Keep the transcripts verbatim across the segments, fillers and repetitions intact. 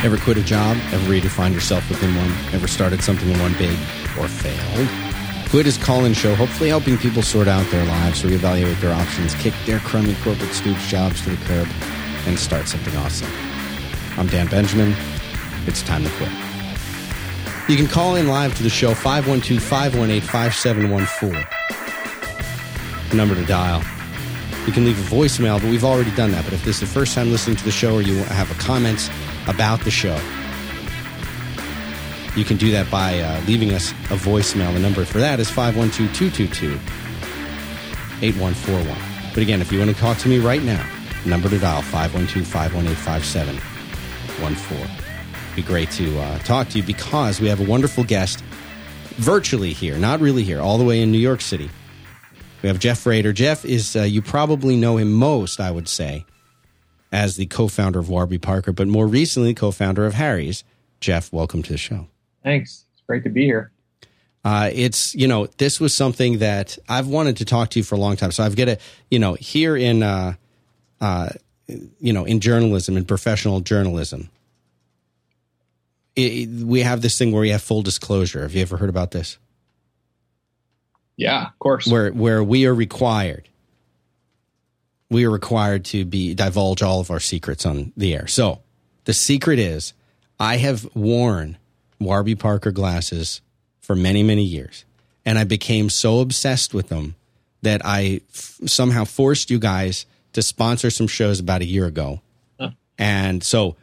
Ever quit a job? Ever redefined yourself within one? Ever started something in one big or failed? Quit is call-in show, hopefully helping people sort out their lives, reevaluate their options, kick their crummy corporate stooge jobs to the curb, and start something awesome. I'm Dan Benjamin. It's time to quit. You can call in live to the show, five one two, five one eight, five seven one four. Number to dial. You can leave a voicemail, but we've already done that. But if this is the first time listening to the show or you have a comment about the show, you can do that by uh, leaving us a voicemail. The number for that is five one two, two two two, eight one four one. But again, if you want to talk to me right now, number to dial, five one two, five one eight, five seven one four. It'd be great to uh, talk to you because we have a wonderful guest virtually here, not really here, all the way in New York City. We have Jeff Rader. Jeff is, uh, you probably know him most, I would say, as the co-founder of Warby Parker, but more recently, co-founder of Harry's. Jeff, welcome to the show. Thanks. It's great to be here. Uh, it's, you know, this was something that I've wanted to talk to you for a long time. So I've got to, you know, here in, uh, uh, you know, in journalism, in professional journalism, it, it, we have this thing where we have full disclosure. Have you ever heard about this? Yeah, of course. Where where we are required, we are required to be divulge all of our secrets on the air. So the secret is, I have worn Warby Parker glasses for many, many years, and I became so obsessed with them that I f- somehow forced you guys to sponsor some shows about a year ago. Huh. And so,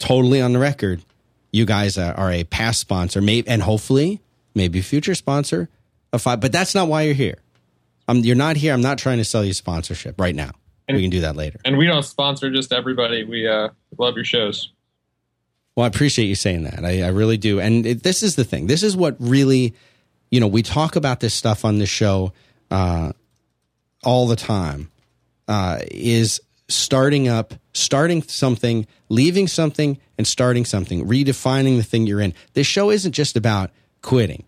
totally on the record, you guys are a past sponsor, maybe, and hopefully, maybe future sponsor. Five, but that's not why you're here. Um, you're not here. I'm not trying to sell you sponsorship right now. And we can do that later. And we don't sponsor just everybody. We uh, love your shows. Well, I appreciate you saying that. I, I really do. And it, this is the thing. This is what really, you know, we talk about this stuff on this show uh, all the time, uh, is starting up, starting something, leaving something, and starting something, redefining the thing you're in. This show isn't just about quitting.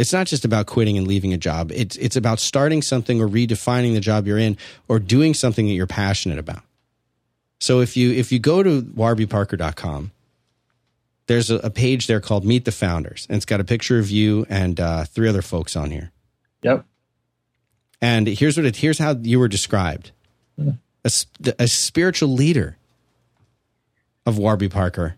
It's not just about quitting and leaving a job. It's it's about starting something or redefining the job you're in or doing something that you're passionate about. So if you if you go to warby parker dot com, there's a, a page there called Meet the Founders, and it's got a picture of you and uh, three other folks on here. Yep. And here's what it here's how you were described. Yeah. A, a spiritual leader of Warby Parker.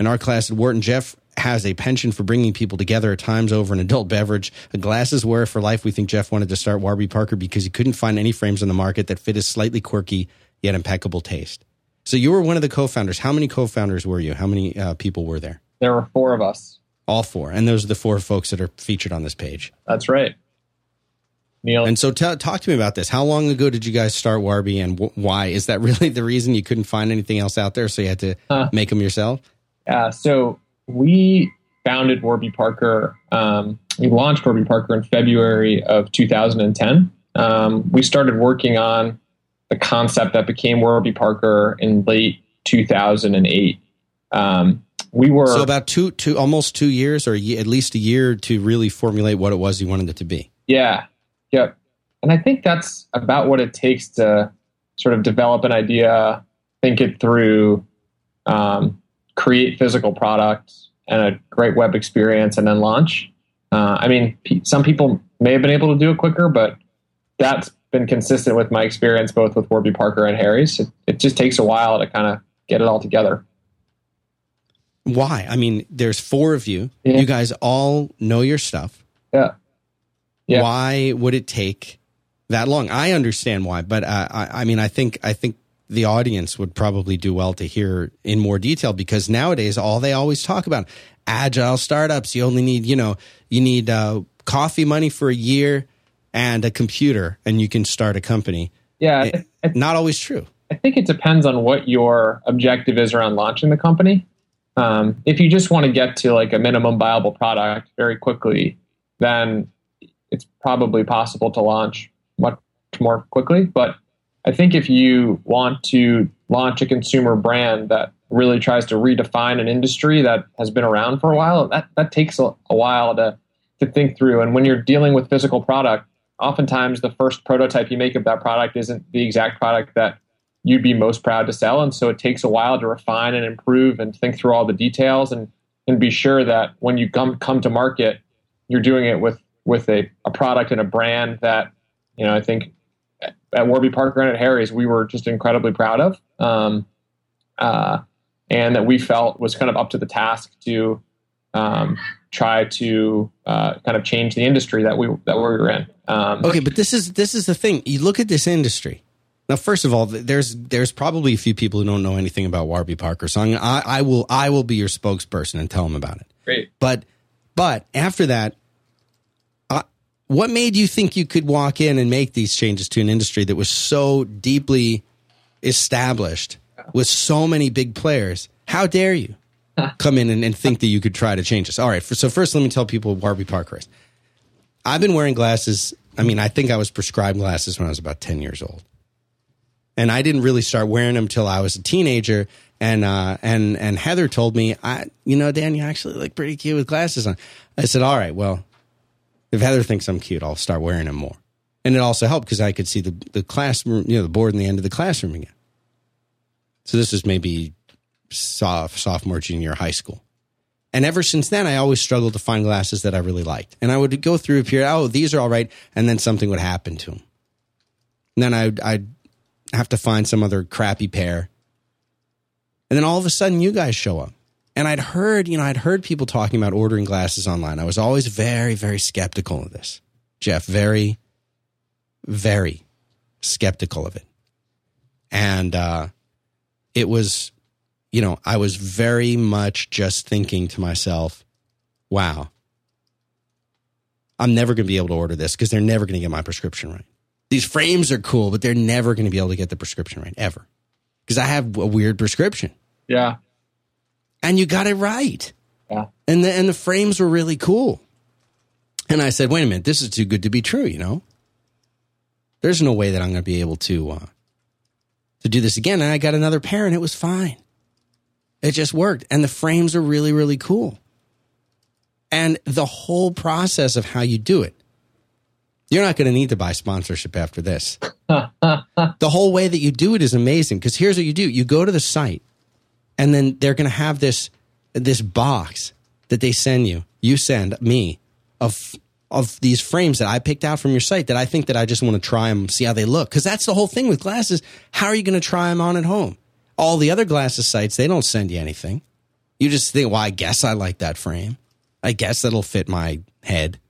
In our class at Wharton, Jeff has a penchant for bringing people together at times over an adult beverage. A glasses wearer for life, we think Jeff wanted to start Warby Parker because he couldn't find any frames on the market that fit his slightly quirky yet impeccable taste. So you were one of the co-founders. How many co-founders were you? How many uh, people were there? There were four of us. All four. And those are the four folks that are featured on this page. That's right. Neil. And so t- talk to me about this. How long ago did you guys start Warby and w- why? Is that really the reason you couldn't find anything else out there, so you had to huh. make them yourself? Yeah, uh, so... We founded Warby Parker. Um, we launched Warby Parker in February of two thousand ten. Um, we started working on the concept that became Warby Parker in late two thousand eight. Um, we were so about two, two, almost two years, or at least a year, to really formulate what it was you wanted it to be. Yeah, yep. And I think that's about what it takes to sort of develop an idea, think it through. Um, create physical product and a great web experience and then launch. Uh, I mean, p- some people may have been able to do it quicker, but that's been consistent with my experience, both with Warby Parker and Harry's. It, it just takes a while to kind of get it all together. Why? I mean, there's four of you. Yeah. You guys all know your stuff. Yeah. Yeah. Why would it take that long? I understand why, but uh, I, I mean, I think, I think, the audience would probably do well to hear in more detail, because nowadays all they always talk about agile startups. You only need, you know, you need uh, coffee money for a year and a computer and you can start a company. Yeah. It, I, not always true. I think it depends on what your objective is around launching the company. Um, if you just want to get to like a minimum viable product very quickly, then it's probably possible to launch much more quickly. But I think if you want to launch a consumer brand that really tries to redefine an industry that has been around for a while, that, that takes a, a while to, to think through. And when you're dealing with physical product, oftentimes the first prototype you make of that product isn't the exact product that you'd be most proud to sell. And so it takes a while to refine and improve and think through all the details and, and be sure that when you come, come to market, you're doing it with, with a, a product and a brand that, you know, I think at Warby Parker and at Harry's, we were just incredibly proud of, um, uh, and that we felt was kind of up to the task to um, try to uh, kind of change the industry that we that we were in. Um, okay, but this is this is the thing. You look at this industry. Now, first of all, there's there's probably a few people who don't know anything about Warby Parker, so I'm gonna, I, I will I will be your spokesperson and tell them about it. Great. But but after that, uh, what made you think you could walk in and make these changes to an industry that was so deeply established with so many big players? How dare you come in and, and think that you could try to change this? All right. For, so first, let me tell people what Warby Parker is. I've been wearing glasses. I mean, I think I was prescribed glasses when I was about ten years old. And I didn't really start wearing them till I was a teenager. And uh, and and Heather told me, I, you know, Dan, you actually look pretty cute with glasses on. I said, all right, well, if Heather thinks I'm cute, I'll start wearing them more. And it also helped because I could see the, the classroom, you know, the board in the end of the classroom again. So this is maybe soft, sophomore, junior high school. And ever since then, I always struggled to find glasses that I really liked. And I would go through a period, oh, these are all right. And then something would happen to them. And then I'd, I'd have to find some other crappy pair. And then all of a sudden, you guys show up. And I'd heard, you know, I'd heard people talking about ordering glasses online. I was always very, very skeptical of this. Jeff, very, very skeptical of it. And, uh, it was, you know, I was very much just thinking to myself, wow, I'm never going to be able to order this because they're never going to get my prescription right. These frames are cool, but they're never going to be able to get the prescription right ever because I have a weird prescription. Yeah. And you got it right. Yeah. And the, and the frames were really cool. And I said, wait a minute, this is too good to be true, you know? There's no way that I'm going to be able to... Uh, to do this again, and I got another pair, and it was fine. It just worked, and the frames are really, really cool. And the whole process of how you do it, you're not going to need to buy sponsorship after this. The whole way that you do it is amazing, because here's what you do. You go to the site, and then they're going to have this this box that they send you, you send me, of of these frames that I picked out from your site that I think that I just want to try them, see how they look. Because that's the whole thing with glasses. How are you going to try them on at home? All the other glasses sites, they don't send you anything. You just think, well, I guess I like that frame. I guess that'll fit my head.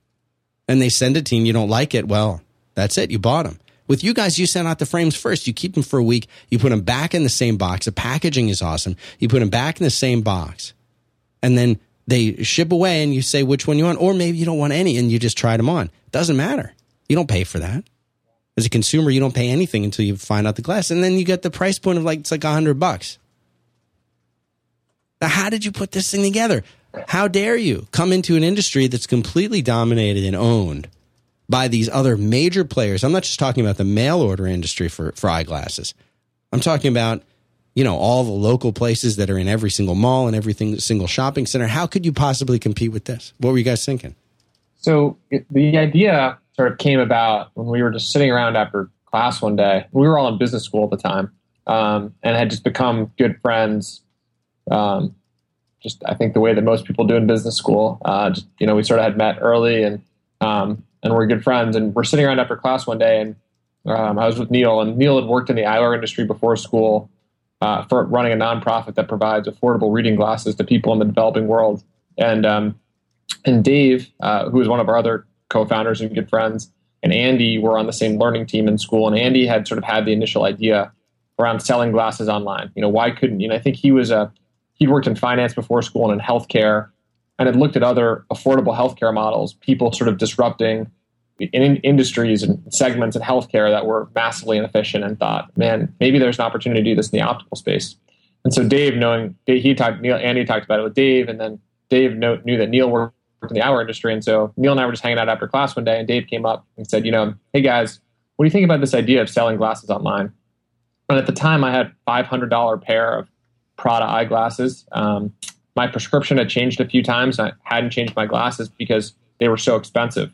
And they send it to you and you don't like it. Well, that's it. You bought them. With you guys, you send out the frames first. You keep them for a week. You put them back in the same box. The packaging is awesome. You put them back in the same box. And then they ship away and you say which one you want, or maybe you don't want any and you just tried them on. Doesn't matter. You don't pay for that. As a consumer, you don't pay anything until you find out the glass. And then you get the price point of like, it's like a hundred bucks. Now, how did you put this thing together? How dare you come into an industry that's completely dominated and owned by these other major players? I'm not just talking about the mail order industry for, for eyeglasses. I'm talking about, you know, all the local places that are in every single mall and every single shopping center. How could you possibly compete with this? What were you guys thinking? So it, the idea sort of came about when we were just sitting around after class one day. We were all in business school at the time um, and had just become good friends. Um, just, I think, the way that most people do in business school. Uh, just, you know, we sort of had met early and um, and we're good friends. And we're sitting around after class one day and um, I was with Neil. And Neil had worked in the eyewear industry before school. Uh, for running a nonprofit that provides affordable reading glasses to people in the developing world. And um, and Dave, uh, who is one of our other co-founders and good friends, and Andy were on the same learning team in school. And Andy had sort of had the initial idea around selling glasses online. You know, why couldn't you? And I think he was a he'd worked in finance before school and in healthcare, and had looked at other affordable healthcare models, people sort of disrupting in industries and segments in healthcare that were massively inefficient, and thought, man, maybe there's an opportunity to do this in the optical space. And so Dave, knowing he talked, Neil, Andy talked about it with Dave, and then Dave know, knew that Neil worked in the eyewear industry. And so Neil and I were just hanging out after class one day, and Dave came up and said, you know, hey guys, what do you think about this idea of selling glasses online? And at the time I had a five hundred dollars pair of Prada eyeglasses. Um, my prescription had changed a few times. And I hadn't changed my glasses because they were so expensive.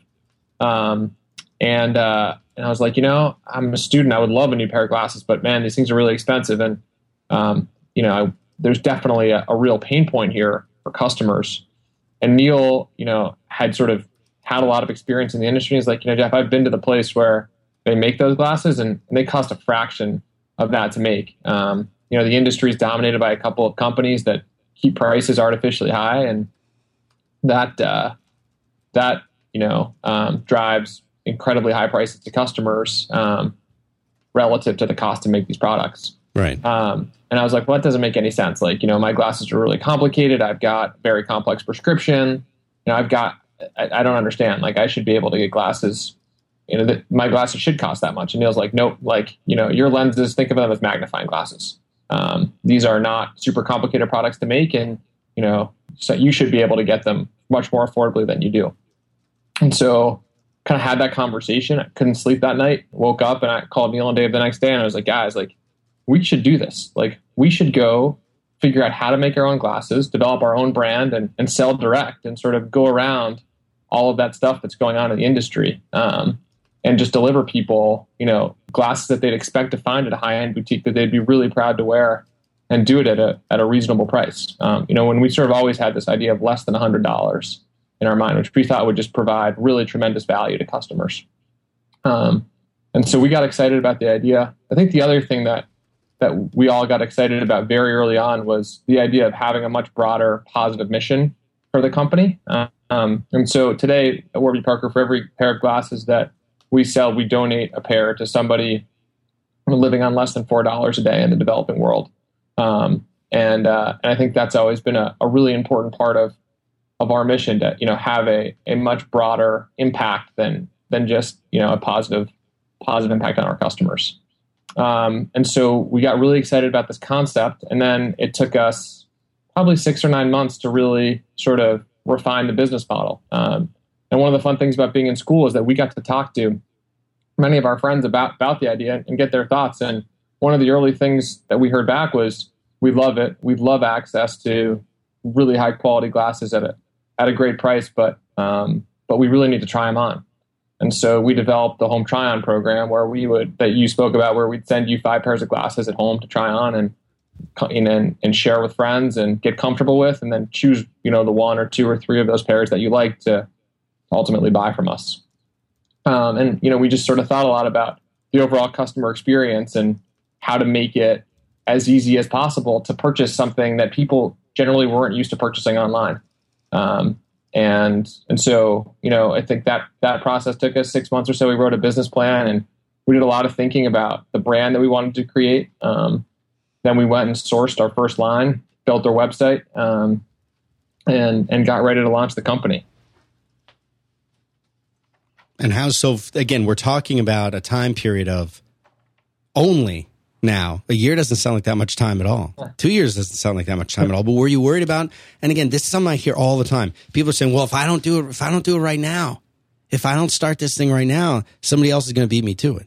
Um, And uh, and I was like, you know, I'm a student. I would love a new pair of glasses, but man, these things are really expensive. And, um, you know, I, there's definitely a, a real pain point here for customers. And Neil, you know, had sort of had a lot of experience in the industry. He's like, you know, Jeff, I've been to the place where they make those glasses, and, and they cost a fraction of that to make. Um, you know, the industry is dominated by a couple of companies that keep prices artificially high, and that, uh, that, you know, um, drives incredibly high prices to customers, um, relative to the cost to make these products. Right. Um, and I was like, well, that doesn't make any sense. Like, you know, my glasses are really complicated. I've got very complex prescription. You know, I've got, I, I don't understand. Like, I should be able to get glasses, you know, that my glasses should cost that much. And Neil's like, nope. Like, you know, your lenses, think of them as magnifying glasses. Um, these are not super complicated products to make. And, you know, so you should be able to get them much more affordably than you do. And so kind of had that conversation. I couldn't sleep that night, woke up, and I called Neil and Dave the next day. And I was like, guys, like, we should do this. Like, we should go figure out how to make our own glasses, develop our own brand, and, and sell direct, and sort of go around all of that stuff that's going on in the industry, um, and just deliver people, you know, glasses that they'd expect to find at a high-end boutique that they'd be really proud to wear, and do it at a at a reasonable price. Um, you know, when we sort of always had this idea of less than one hundred dollars in our mind, which we thought would just provide really tremendous value to customers. Um, and so we got excited about the idea. I think the other thing that that we all got excited about very early on was the idea of having a much broader positive mission for the company. Um, and so today at Warby Parker, for every pair of glasses that we sell, we donate a pair to somebody living on less than four dollars a day in the developing world. Um, and, uh, and I think that's always been a, a really important part of, of our mission, to, you know, have a, a much broader impact than, than just, you know, a positive, positive impact on our customers. Um, and so we got really excited about this concept, and then it took us probably six or nine months to really sort of refine the business model. Um, and one of the fun things about being in school is that we got to talk to many of our friends about, about the idea and get their thoughts. And one of the early things that we heard back was, we love it. We love access to really high quality glasses at a, at a great price, but, um, but we really need to try them on. And so we developed the home try-on program where we would, that you spoke about, where we'd send you five pairs of glasses at home to try on and and, and share with friends and get comfortable with, and then choose, you know, the one or two or three of those pairs that you like to ultimately buy from us. Um, and, you know, we just sort of thought a lot about the overall customer experience and how to make it as easy as possible to purchase something that people generally weren't used to purchasing online. Um, And, and so, you know, I think that, that process took us six months or so. We wrote a business plan, and we did a lot of thinking about the brand that we wanted to create. Um, then we went and sourced our first line, built our website, um, and, and got ready to launch the company. And how, so again, we're talking about a time period of only now, a year doesn't sound like that much time at all. Two years doesn't sound like that much time at all. But were you worried about, and again, this is something I hear all the time. People are saying, well, if I don't do it, if I don't do it right now, if I don't start this thing right now, somebody else is going to beat me to it.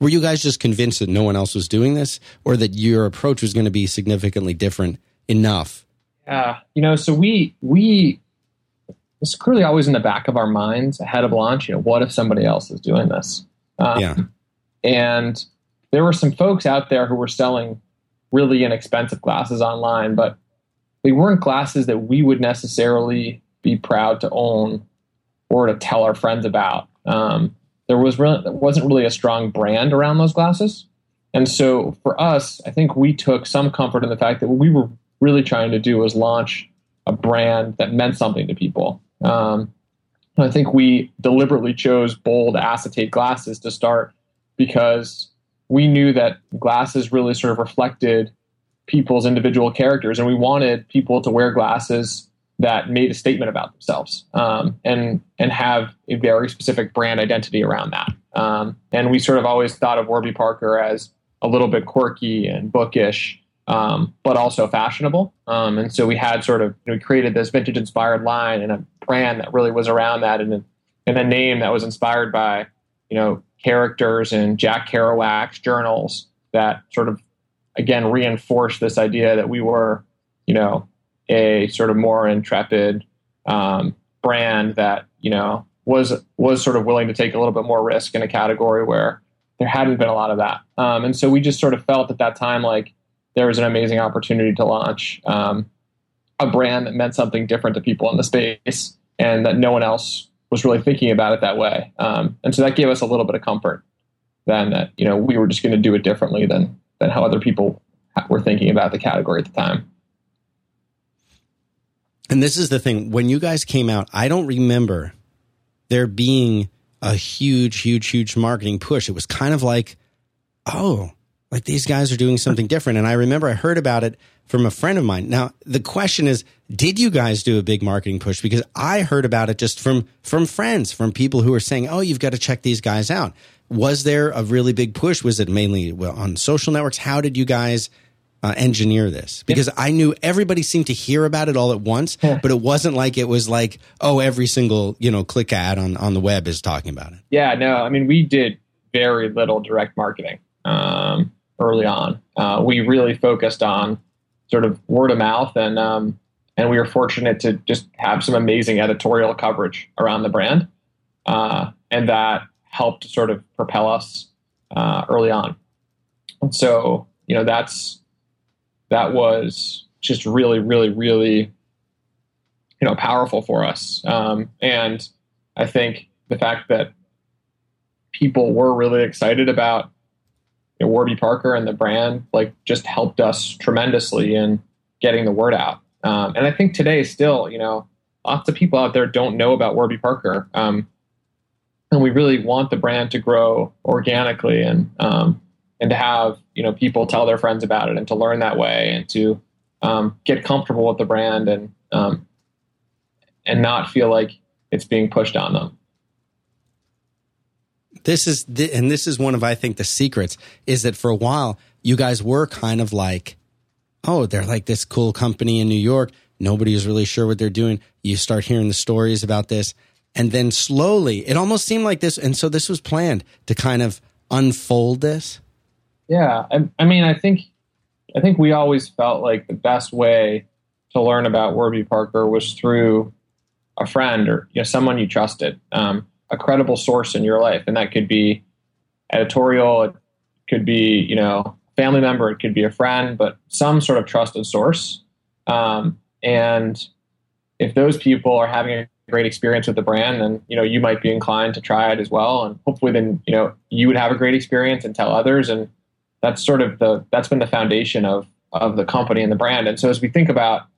Were you guys just convinced that no one else was doing this, or that your approach was going to be significantly different enough? Yeah. You know, so we, we, it's clearly always in the back of our minds ahead of launch, you know, what if somebody else is doing this? Um, yeah. And there were some folks out there who were selling really inexpensive glasses online, but they weren't glasses that we would necessarily be proud to own or to tell our friends about. Um, there was really, there wasn't really a strong brand around those glasses. And so for us, I think we took some comfort in the fact that what we were really trying to do was launch a brand that meant something to people. Um, and I think we deliberately chose bold acetate glasses to start because we knew that glasses really sort of reflected people's individual characters, and we wanted people to wear glasses that made a statement about themselves, um, and and have a very specific brand identity around that. Um, and we sort of always thought of Warby Parker as a little bit quirky and bookish, um, but also fashionable. Um, and so we had sort of, you know, we created this vintage-inspired line and a brand that really was around that, and a, and a name that was inspired by, you know, characters in Jack Kerouac's journals that sort of, again, reinforce this idea that we were, you know, a sort of more intrepid um, brand that, you know, was was sort of willing to take a little bit more risk in a category where there hadn't been a lot of that. Um, and so we just sort of felt at that time like there was an amazing opportunity to launch um, a brand that meant something different to people in the space and that no one else was really thinking about it that way. Um, and so that gave us a little bit of comfort then that, you know, we were just going to do it differently than than how other people were thinking about the category at the time. And this is the thing. When you guys came out, I don't remember there being a huge, huge, huge marketing push. It was kind of like, oh, like these guys are doing something different. And I remember I heard about it from a friend of mine. Now, the question is, did you guys do a big marketing push? Because I heard about it just from, from friends, from people who are saying, oh, you've got to check these guys out. Was there a really big push? Was it mainly well, on social networks? How did you guys uh, engineer this? Because yeah. I knew everybody seemed to hear about it all at once, yeah. but it wasn't like it was like, oh, every single, you know, click ad on, on the web is talking about it. Yeah, no, I mean, we did very little direct marketing. Um, early on. Uh, we really focused on sort of word of mouth, and um, and we were fortunate to just have some amazing editorial coverage around the brand. Uh, and that helped sort of propel us uh, early on. And so, you know, that's that was just really, really, really, you know, powerful for us. Um, and I think the fact that people were really excited about You know, Warby Parker and the brand like just helped us tremendously in getting the word out. Um, and I think today still, you know, lots of people out there don't know about Warby Parker. Um, and we really want the brand to grow organically and, um, and to have, you know, people tell their friends about it and to learn that way and to, um, get comfortable with the brand and, um, and not feel like it's being pushed on them. This is, the, and this is one of, I think, the secrets is that for a while, you guys were kind of like, oh, they're like this cool company in New York. Nobody is really sure what they're doing. You start hearing the stories about this. And then slowly, it almost seemed like this. And so this was planned to kind of unfold this. Yeah. I, I mean, I think, I think we always felt like the best way to learn about Warby Parker was through a friend or you know, someone you trusted. Um, a credible source in your life. And that could be editorial. It could be, you know, family member. It could be a friend, but some sort of trusted source. Um, and if those people are having a great experience with the brand, then, you know, you might be inclined to try it as well. And hopefully then, you know, you would have a great experience and tell others. And that's sort of the, that's been the foundation of, of the company and the brand. And so as we think about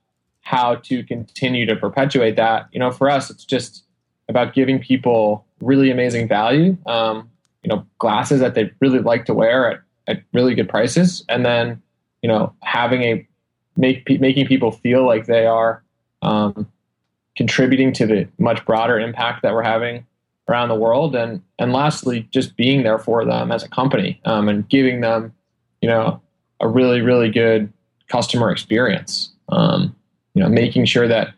how to continue to perpetuate that, you know, for us, it's just about giving people really amazing value, um, you know, glasses that they really like to wear at, at really good prices. And then, you know, having a, make, pe- making people feel like they are um, contributing to the much broader impact that we're having around the world. And, and lastly, just being there for them as a company um, and giving them, you know, a really, really good customer experience, um, you know, making sure that,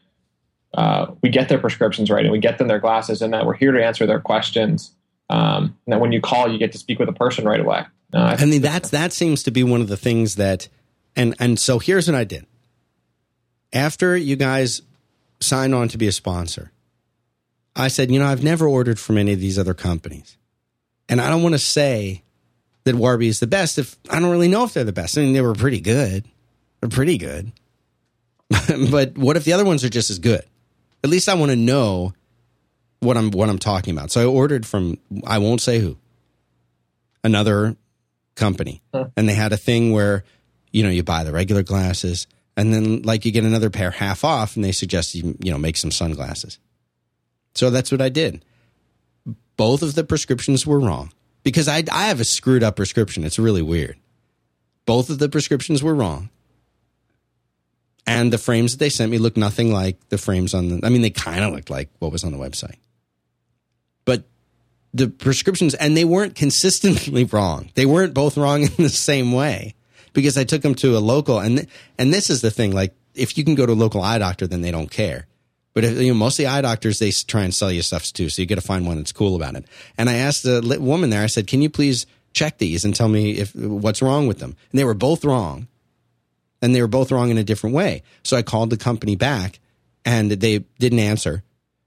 Uh, we get their prescriptions right and we get them their glasses and that we're here to answer their questions. Um, and that when you call, you get to speak with a person right away. Uh, I, I mean, that's, that seems to be one of the things that, and, and so here's what I did. After you guys signed on to be a sponsor, I said, you know, I've never ordered from any of these other companies. And I don't want to say that Warby is the best if I don't really know if they're the best. I mean, they were pretty good. They're pretty good. But what if the other ones are just as good? At least I want to know what I'm what I'm talking about. So I ordered from, I won't say who, another company. Huh. And they had a thing where, you know, you buy the regular glasses and then like you get another pair half off and they suggest you, you know, make some sunglasses. So that's what I did. Both of the prescriptions were wrong because I, I have a screwed up prescription. It's really weird. Both of the prescriptions were wrong. And the frames that they sent me looked nothing like the frames on the... I mean, they kind of looked like what was on the website. But the prescriptions... And they weren't consistently wrong. They weren't both wrong in the same way. Because I took them to a local... And and this is the thing. Like, if you can go to a local eye doctor, then they don't care. But if, you know, mostly eye doctors, they try and sell you stuff too. So you got to find one that's cool about it. And I asked the woman there, I said, can you please check these and tell me if what's wrong with them? And they were both wrong. And they were both wrong in a different way. So I called the company back and they didn't answer.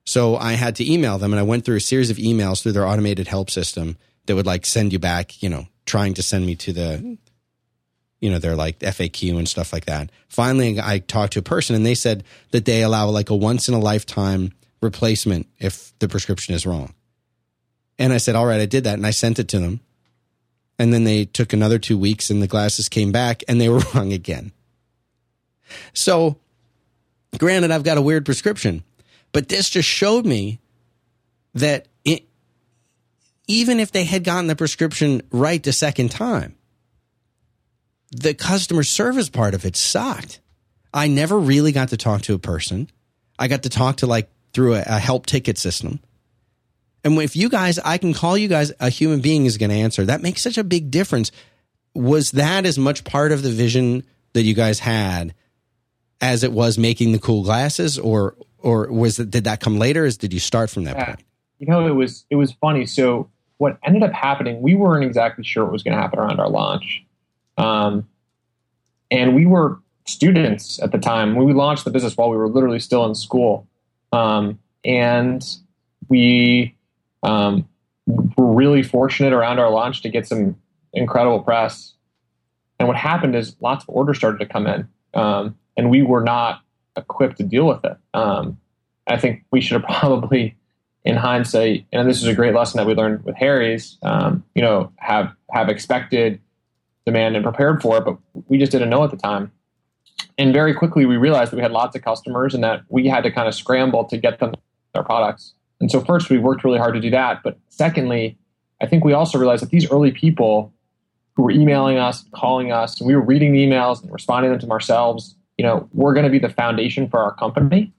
So I had to email them, and I went through a series of emails through their automated help system that would like send you back, you know, trying to send me to the, you know, their like F A Q and stuff like that. Finally, I talked to a person and they said that they allow like a once in a lifetime replacement if the prescription is wrong. And I said, all right, I did that. And I sent it to them. And then they took another two weeks and the glasses came back and they were wrong again. So granted, I've got a weird prescription. But this just showed me that it, even if they had gotten the prescription right the second time, the customer service part of it sucked. I never really got to talk to a person. I got to talk to like through a, a help ticket system. And if you guys, I can call you guys, a human being is going to answer. That makes such a big difference. Was that as much part of the vision that you guys had as it was making the cool glasses, or or was it, did that come later? Or did you start from that yeah. point? You know, it was it was funny. So what ended up happening, we weren't exactly sure what was going to happen around our launch. Um, and we were students at the time. We launched the business while we were literally still in school. Um, and we um, were really fortunate around our launch to get some incredible press. And what happened is lots of orders started to come in. Um, and we were not equipped to deal with it. Um, I think we should have probably, in hindsight, and this is a great lesson that we learned with Harry's, um, you know, have, have expected demand and prepared for it, but we just didn't know at the time. And very quickly, we realized that we had lots of customers and that we had to kind of scramble to get them their products. And so first, we worked really hard to do that. But secondly, I think we also realized that these early people who were emailing us, calling us, and we were reading the emails and responding to them ourselves, you know, we're going to be the foundation for our company.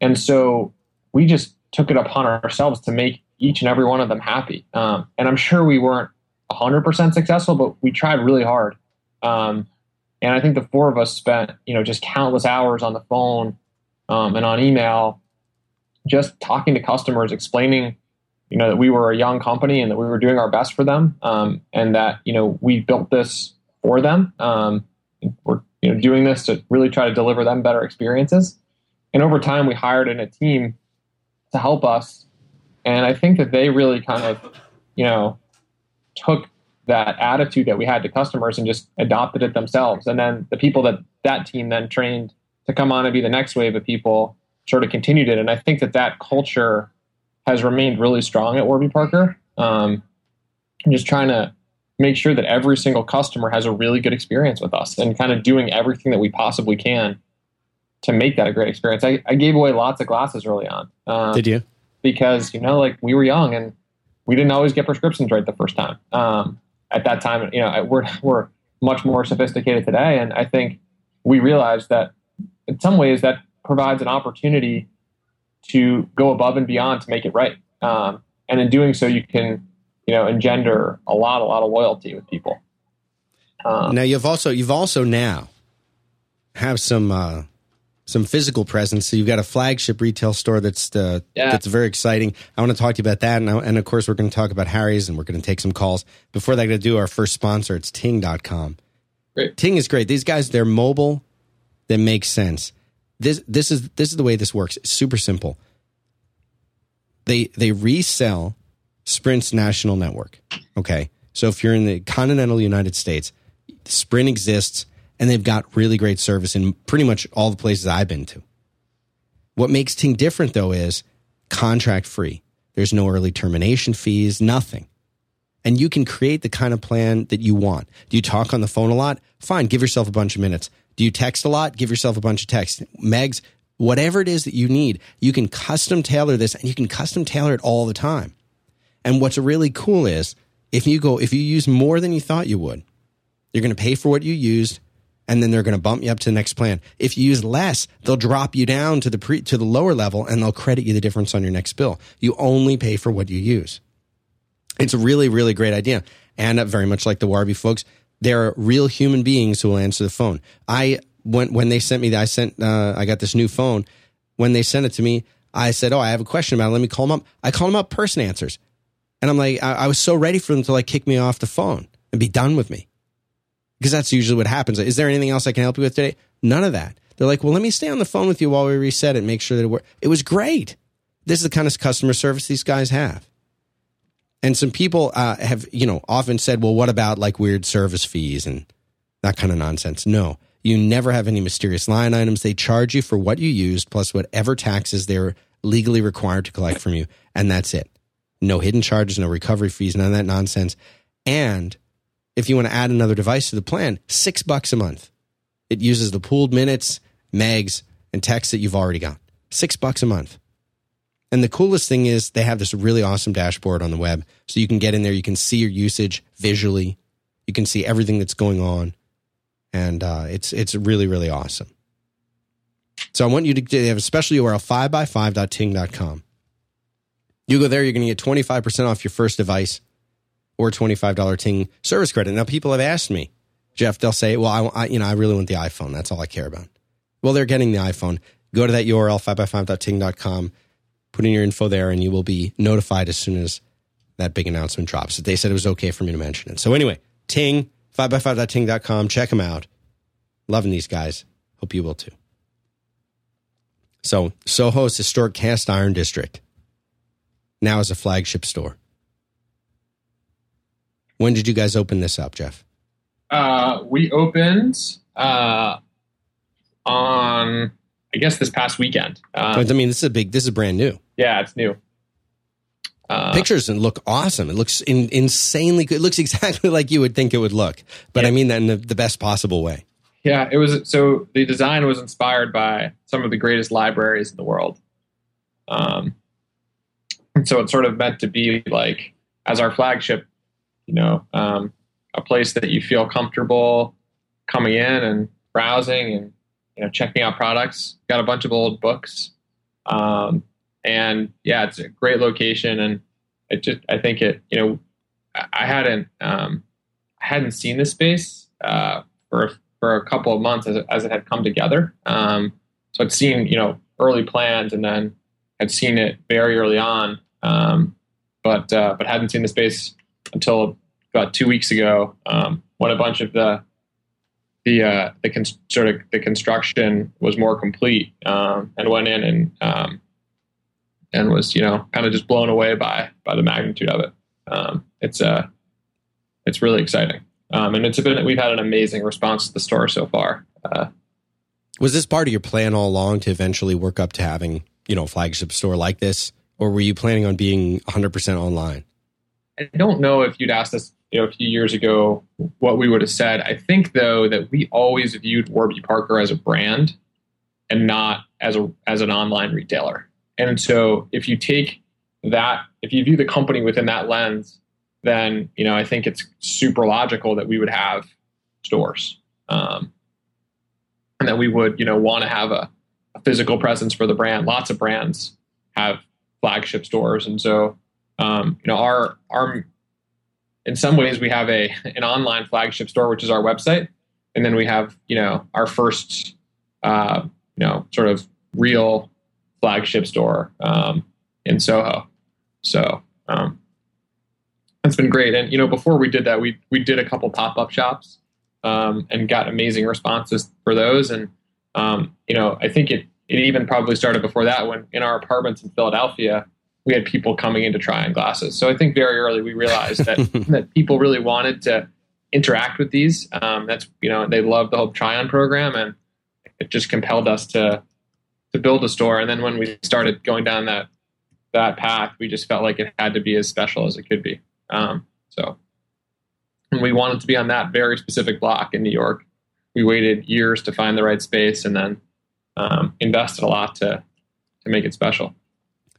And so we just took it upon ourselves to make each and every one of them happy. Um, and I'm sure we weren't one hundred percent successful, but we tried really hard. Um, and I think the four of us spent, you know, just countless hours on the phone um, and on email, just talking to customers, explaining, you know, that we were a young company and that we were doing our best for them. Um, and that, you know, we built this for them. Um, we're you know, doing this to really try to deliver them better experiences. And over time, we hired in a team to help us. And I think that they really kind of, you know, took that attitude that we had to customers and just adopted it themselves. And then the people that that team then trained to come on and be the next wave of people sort of continued it. And I think that that culture has remained really strong at Warby Parker. Um, I'm just trying to make sure that every single customer has a really good experience with us and kind of doing everything that we possibly can to make that a great experience. I, I gave away lots of glasses early on. Um, Did you? Because, you know, like we were young and we didn't always get prescriptions right the first time. Um, at that time, you know, we're we're much more sophisticated today, and I think we realized that in some ways that provides an opportunity to go above and beyond to make it right. Um, and in doing so, you can, you know, engender a lot, a lot of loyalty with people. Um, now you've also you've also now have some uh, some physical presence. So you've got a flagship retail store that's the, yeah. that's very exciting. I want to talk to you about that, and I, and of course we're going to talk about Harry's, and we're going to take some calls. Before that, I'm going to do our first sponsor. It's Ting dot com. Great. Ting is great. These guys, they're mobile. That makes sense. This this is this is the way this works. It's super simple. They they resell Sprint's national network. Okay. So if you're in the continental United States, Sprint exists and they've got really great service in pretty much all the places I've been to. What makes Ting different though is contract free. There's no early termination fees, nothing. And you can create the kind of plan that you want. Do you talk on the phone a lot? Fine. Give yourself a bunch of minutes. Do you text a lot? Give yourself a bunch of texts. Megs, whatever it is that you need, you can custom tailor this and you can custom tailor it all the time. And what's really cool is if you go, if you use more than you thought you would, you're going to pay for what you used, and then they're going to bump you up to the next plan. If you use less, they'll drop you down to the pre, to the lower level, and they'll credit you the difference on your next bill. You only pay for what you use. It's a really, really great idea. And very much like the Warby folks, there are real human beings who will answer the phone. I when when they sent me, I sent uh, I got this new phone. When they sent it to me, I said, "Oh, I have a question about it. Let me call them up." I call them up. Person answers. And I'm like, I was so ready for them to like kick me off the phone and be done with me, because that's usually what happens. Is there anything else I can help you with today? None of that. They're like, well, let me stay on the phone with you while we reset it and make sure that it works. It was great. This is the kind of customer service these guys have. And some people uh, have, you know, often said, well, what about like weird service fees and that kind of nonsense? No, you never have any mysterious line items. They charge you for what you used plus whatever taxes they're legally required to collect from you. And that's it. No hidden charges, no recovery fees, none of that nonsense. And if you want to add another device to the plan, six bucks a month. It uses the pooled minutes, megs, and texts that you've already got. Six bucks a month. And the coolest thing is they have this really awesome dashboard on the web. So you can get in there. You can see your usage visually. You can see everything that's going on. And uh, it's it's really, really awesome. So I want you to they have a special U R L, five by five dot ting dot com. You go there, you're going to get twenty-five percent off your first device or twenty-five dollars Ting service credit. Now, people have asked me, Jeff, they'll say, well, I, I, you know, I really want the iPhone. That's all I care about. Well, they're getting the iPhone. Go to that U R L, five by five dot ting dot com. Put in your info there, and you will be notified as soon as that big announcement drops. They said it was okay for me to mention it. So anyway, Ting, five by five dot ting dot com. Check them out. Loving these guys. Hope you will too. So Soho's historic cast iron district now is a flagship store. When did you guys open this up, Jeff? Uh, we opened uh, on... I guess this past weekend. Um, I mean, this is a big, this is brand new. Yeah, it's new. Uh, Pictures and look awesome. It looks in, insanely good. It looks exactly like you would think it would look, but yeah. I mean that in the, the best possible way. Yeah, it was. So the design was inspired by some of the greatest libraries in the world. Um, and so it's sort of meant to be like as our flagship, you know, um, a place that you feel comfortable coming in and browsing and, you know, checking out products. Got a bunch of old books, um, and yeah, it's a great location. And it just, I think it, you know, I hadn't, um, I hadn't seen this space uh, for for a couple of months as it, as it had come together. Um, so I'd seen, you know, early plans, and then had seen it very early on, um, but uh, but hadn't seen the space until about two weeks ago um, when a bunch of the The uh, the con- sort of the construction was more complete, um, and went in and um, and was, you know, kind of just blown away by by the magnitude of it. Um, it's a uh, it's really exciting, um, and it's been we've had an amazing response to the store so far. Uh, was this part of your plan all along to eventually work up to having, you know, a flagship store like this, or were you planning on being one hundred percent online? I don't know if you'd asked us, you know, a few years ago, what we would have said. I think, though, that we always viewed Warby Parker as a brand and not as a as an online retailer. And so if you take that, if you view the company within that lens, then, you know, I think it's super logical that we would have stores, um, and that we would, you know, want to have a, a physical presence for the brand. Lots of brands have flagship stores. And so, um, you know, our our in some ways, we have a an online flagship store, which is our website, and then we have, you know, our first, uh, you know, sort of real flagship store um, in Soho. So um, that's been great. And, you know, before we did that, we we did a couple pop up shops um, and got amazing responses for those. And um, you know, I think it it even probably started before that when in our apartments in Philadelphia, we had people coming in to try on glasses. So I think very early we realized that that people really wanted to interact with these. Um, that's, you know, they loved the whole try on program, and it just compelled us to to build a store. And then when we started going down that that path, we just felt like it had to be as special as it could be. Um, so and we wanted to be on that very specific block in New York. We waited years to find the right space, and then um, invested a lot to to make it special.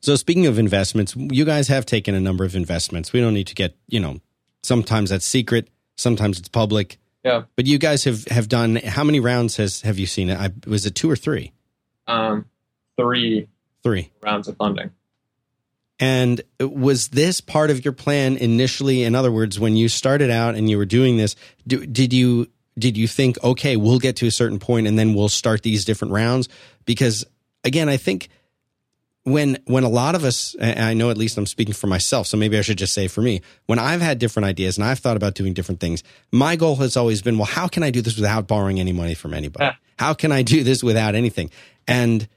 So speaking of investments, you guys have taken a number of investments. We don't need to get, you know, sometimes that's secret, sometimes it's public. Yeah. But you guys have, have done, how many rounds has have you seen? I, was it two or three? Um, three. Three. Rounds of funding. And was this part of your plan initially? In other words, when you started out and you were doing this, do, did you did you think, okay, we'll get to a certain point and then we'll start these different rounds? Because, again, I think... When when a lot of us, and I know at least I'm speaking for myself, so maybe I should just say for me, when I've had different ideas and I've thought about doing different things, my goal has always been, well, how can I do this without borrowing any money from anybody? How can I do this without anything? And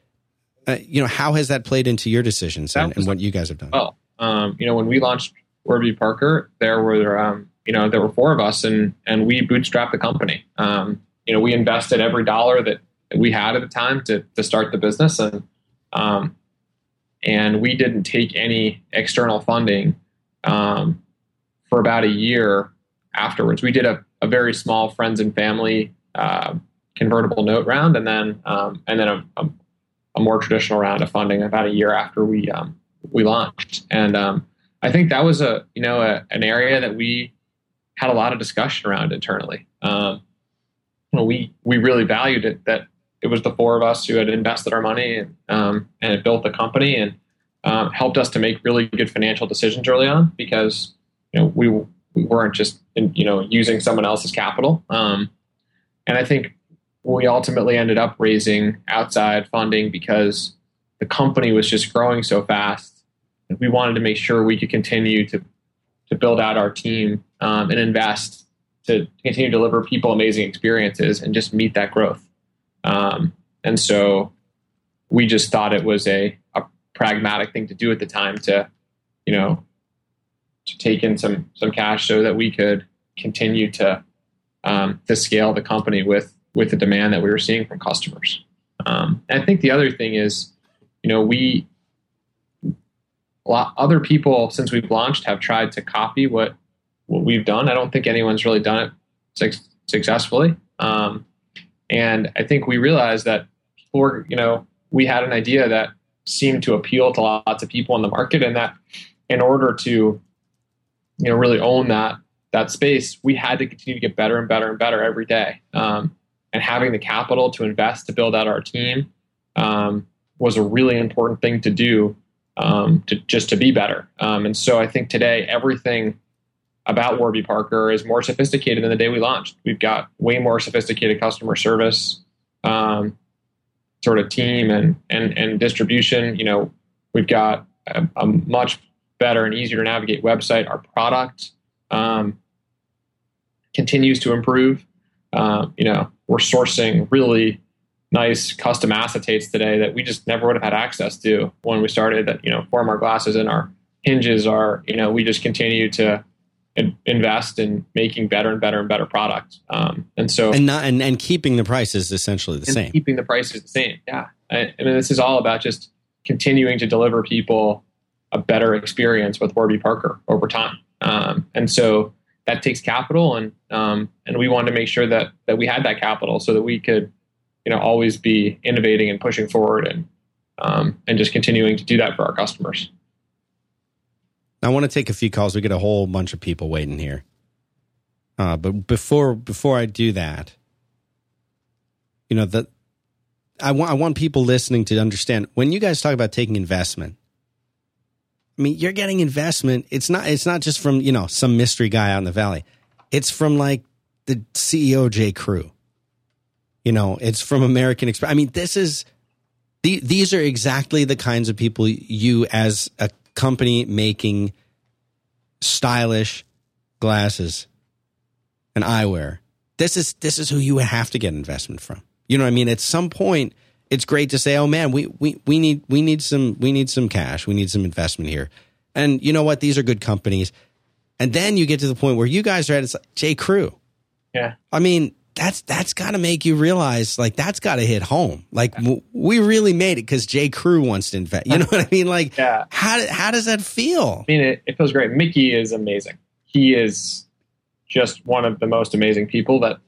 uh, you know, how has that played into your decisions and, and what you guys have done? Well, um, you know, when we launched Warby Parker, there were, um, you know, there were four of us, and and we bootstrapped the company. Um, you know, we invested every dollar that we had at the time to to start the business, and um, and we didn't take any external funding um, for about a year afterwards. We did a, a very small friends and family uh, convertible note round, and then um, and then a, a, a more traditional round of funding about a year after we um, we launched. And um, I think that was a you know a, an area that we had a lot of discussion around internally. Um, you know, we we really valued it that it was the four of us who had invested our money and um, and it built the company and um, helped us to make really good financial decisions early on, because you know we we weren't just in, you know using someone else's capital. Um, and I think we ultimately ended up raising outside funding because the company was just growing so fast. And we wanted to make sure we could continue to to build out our team um, and invest to continue to deliver people amazing experiences and just meet that growth. Um, and so we just thought it was a, a pragmatic thing to do at the time to, you know, to take in some, some cash so that we could continue to, um, to scale the company with, with the demand that we were seeing from customers. Um, and I think the other thing is, you know, we, a lot other people since we've launched have tried to copy what, what we've done. I don't think anyone's really done it successfully. Um, And I think we realized that, for, you know, we had an idea that seemed to appeal to lots of people in the market, and that in order to, you know, really own that that space, we had to continue to get better and better and better every day. Um, and having the capital to invest to build out our team um, was a really important thing to do, um, to just to be better. Um, and so I think today everything about Warby Parker is more sophisticated than the day we launched. We've got way more sophisticated customer service um, sort of team and, and, and distribution. You know, we've got a, a much better and easier to navigate website. Our product um, continues to improve. Uh, you know, we're sourcing really nice custom acetates today that we just never would have had access to when we started, that, you know, form our glasses and our hinges are, you know, we just continue to invest in making better and better and better products, um, and so and not and, and keeping the prices essentially the and same. Keeping the prices the same, yeah. I, I mean, this is all about just continuing to deliver people a better experience with Warby Parker over time, um, and so that takes capital, and um, and we wanted to make sure that that we had that capital so that we could, you know, always be innovating and pushing forward, and um, and just continuing to do that for our customers. I want to take a few calls. We get a whole bunch of people waiting here. Uh, but before before I do that, you know, the, I, want, I want people listening to understand, when you guys talk about taking investment, I mean, you're getting investment. It's not it's not just from, you know, some mystery guy out in the valley. It's from, like, the C E O of J. Crew. You know, it's from American Express. I mean, this is, the, these are exactly the kinds of people you as a company making stylish glasses and eyewear. This is this is who you have to get investment from. You know what I mean? At some point, it's great to say, "Oh man, we we we need we need some we need some cash. We need some investment here." And you know what? These are good companies. And then you get to the point where you guys are at, it's like J. Crew. Yeah. I mean, that's that's got to make you realize, like, that's got to hit home. Like, w- we really made it because J. Crew wants to invest. You know what I mean? Like, yeah. how how does that feel? I mean, it, it feels great. Mickey is amazing. He is just one of the most amazing people that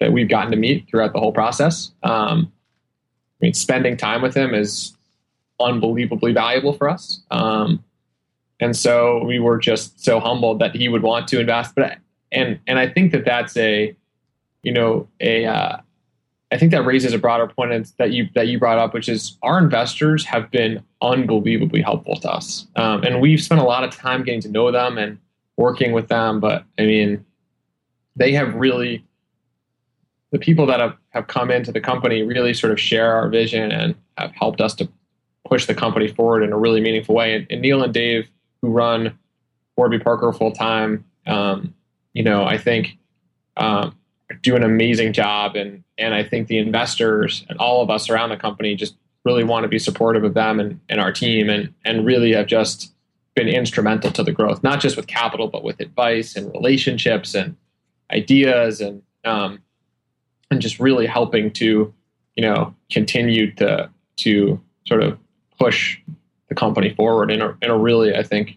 that we've gotten to meet throughout the whole process. Um, I mean, spending time with him is unbelievably valuable for us. Um, and so we were just so humbled that he would want to invest. But and and I think that that's a You know, a uh, I think that raises a broader point that you that you brought up, which is our investors have been unbelievably helpful to us, um, and we've spent a lot of time getting to know them and working with them. But I mean, they have really the people that have, have come into the company really sort of share our vision and have helped us to push the company forward in a really meaningful way. And, and Neil and Dave, who run Warby Parker full time, um, you know, I think. Um, do an amazing job. And, and I think the investors and all of us around the company just really want to be supportive of them and, and our team, and and really have just been instrumental to the growth, not just with capital, but with advice and relationships and ideas, and um, and just really helping to, you know, continue to to sort of push the company forward in a in a really, I think,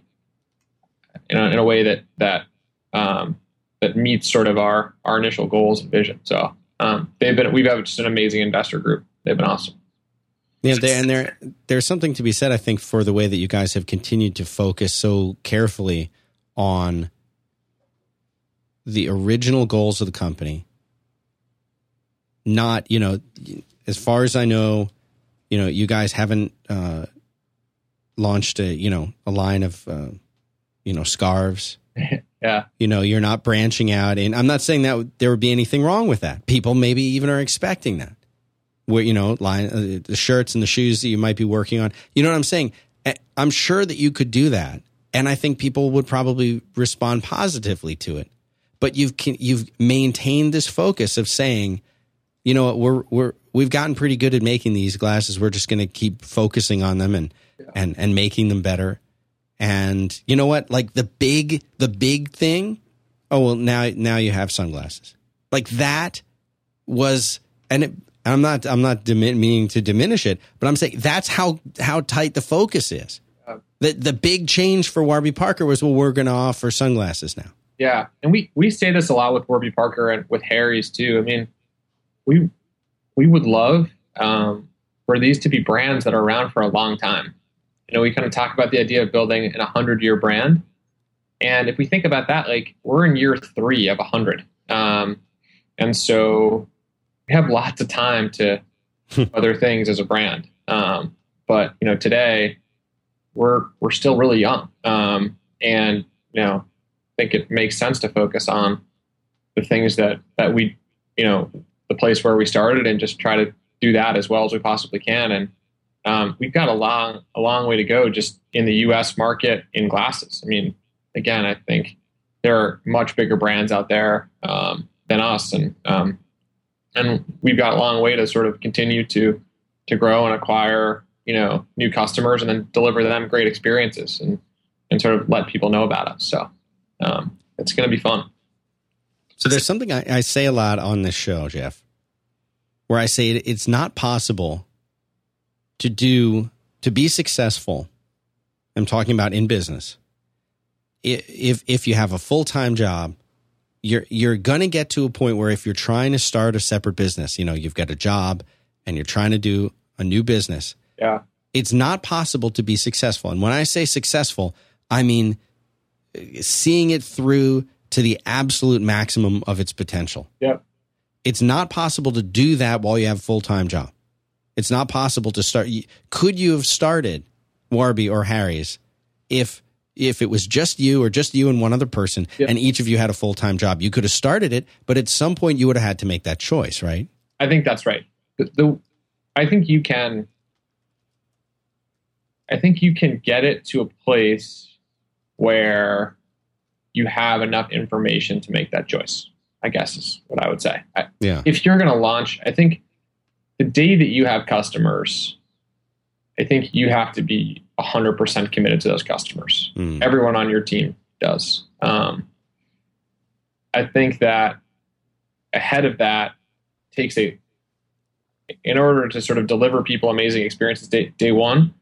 in a, in a way that that um, that meets sort of our our initial goals and vision. So um, they've been we've had just an amazing investor group. They've been awesome. Yeah, there, and there, there's something to be said, I think, for the way that you guys have continued to focus so carefully on the original goals of the company. Not, you know, as far as I know, you know, you guys haven't uh, launched a, you know, a line of, uh, you know, scarves. Yeah. You know, you're not branching out, and I'm not saying that there would be anything wrong with that. People maybe even are expecting that. Where, you know, line, uh, the shirts and the shoes that you might be working on. You know what I'm saying? I'm sure that you could do that, and I think people would probably respond positively to it. But you've you've maintained this focus of saying, you know, we're we're we've gotten pretty good at making these glasses. We're just going to keep focusing on them and yeah. and and making them better. And you know what? Like the big the big thing. Oh well, now now you have sunglasses. Like that was and it. I'm not. I'm not meaning to diminish it, but I'm saying that's how how tight the focus is. The the big change for Warby Parker was, well, we're going to offer sunglasses now. Yeah, and we, we say this a lot with Warby Parker and with Harry's too. I mean, we we would love um, for these to be brands that are around for a long time. You know, we kind of talk about the idea of building an hundred-year brand, and if we think about that, like we're in year three of a hundred, um, and so. We have lots of time to do other things as a brand. Um, but, you know, today we're, we're still really young. Um, and, you know, I think it makes sense to focus on the things that, that we, you know, the place where we started, and just try to do that as well as we possibly can. And um, we've got a long, a long way to go just in the U S market in glasses. I mean, again, I think there are much bigger brands out there um, than us. And, um, And we've got a long way to sort of continue to to grow and acquire, you know, new customers, and then deliver them great experiences, and, and sort of let people know about us. So um, it's going to be fun. So there's something I, I say a lot on this show, Jeff, where I say it, it's not possible to do to be successful. I'm talking about in business. If if you have a full-time job. You're you're going to get to a point where if you're trying to start a separate business, you know, you've got a job and you're trying to do a new business. Yeah. It's not possible to be successful. And when I say successful, I mean seeing it through to the absolute maximum of its potential. Yep. It's not possible to do that while you have a full-time job. It's not possible to start. Could you have started Warby or Harry's if... If it was just you or just you and one other person, yep. and each of you had a full-time job, you could have started it, but at some point you would have had to make that choice, right? I think that's right. The, the, I think you can, I think you can get it to a place where you have enough information to make that choice, I guess is what I would say. I, yeah. If you're going to launch, I think the day that you have customers, I think you have to be one hundred percent committed to those customers. Mm. Everyone on your team does. Um, I think that ahead of that takes a, in order to sort of deliver people amazing experiences day, day one,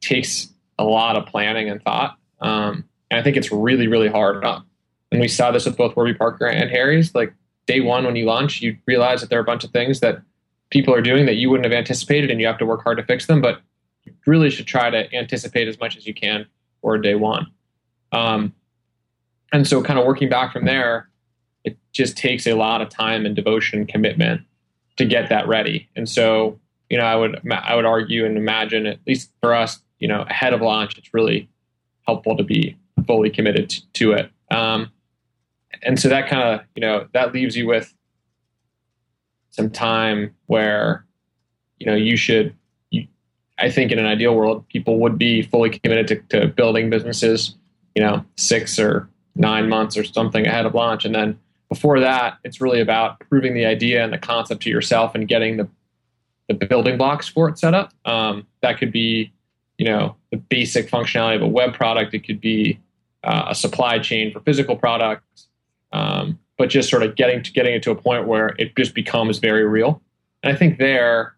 takes a lot of planning and thought. Um, and I think it's really, really hard up. And we saw this with both Warby Parker and Harry's. Like day one, when you launch, you realize that there are a bunch of things that people are doing that you wouldn't have anticipated, and you have to work hard to fix them. But you really should try to anticipate as much as you can for day one. Um, and so kind of working back from there, it just takes a lot of time and devotion, commitment to get that ready. And so, you know, I would, I would argue and imagine, at least for us, you know, ahead of launch, it's really helpful to be fully committed to, to it. Um, and so that kind of, you know, that leaves you with some time where, you know, you should, I think in an ideal world, people would be fully committed to, to building businesses, you know, six or nine months or something ahead of launch. And then before that, it's really about proving the idea and the concept to yourself, and getting the the building blocks for it set up. Um, that could be, you know, the basic functionality of a web product. It could be uh, a supply chain for physical products, um, but just sort of getting to getting it to a point where it just becomes very real. And I think there,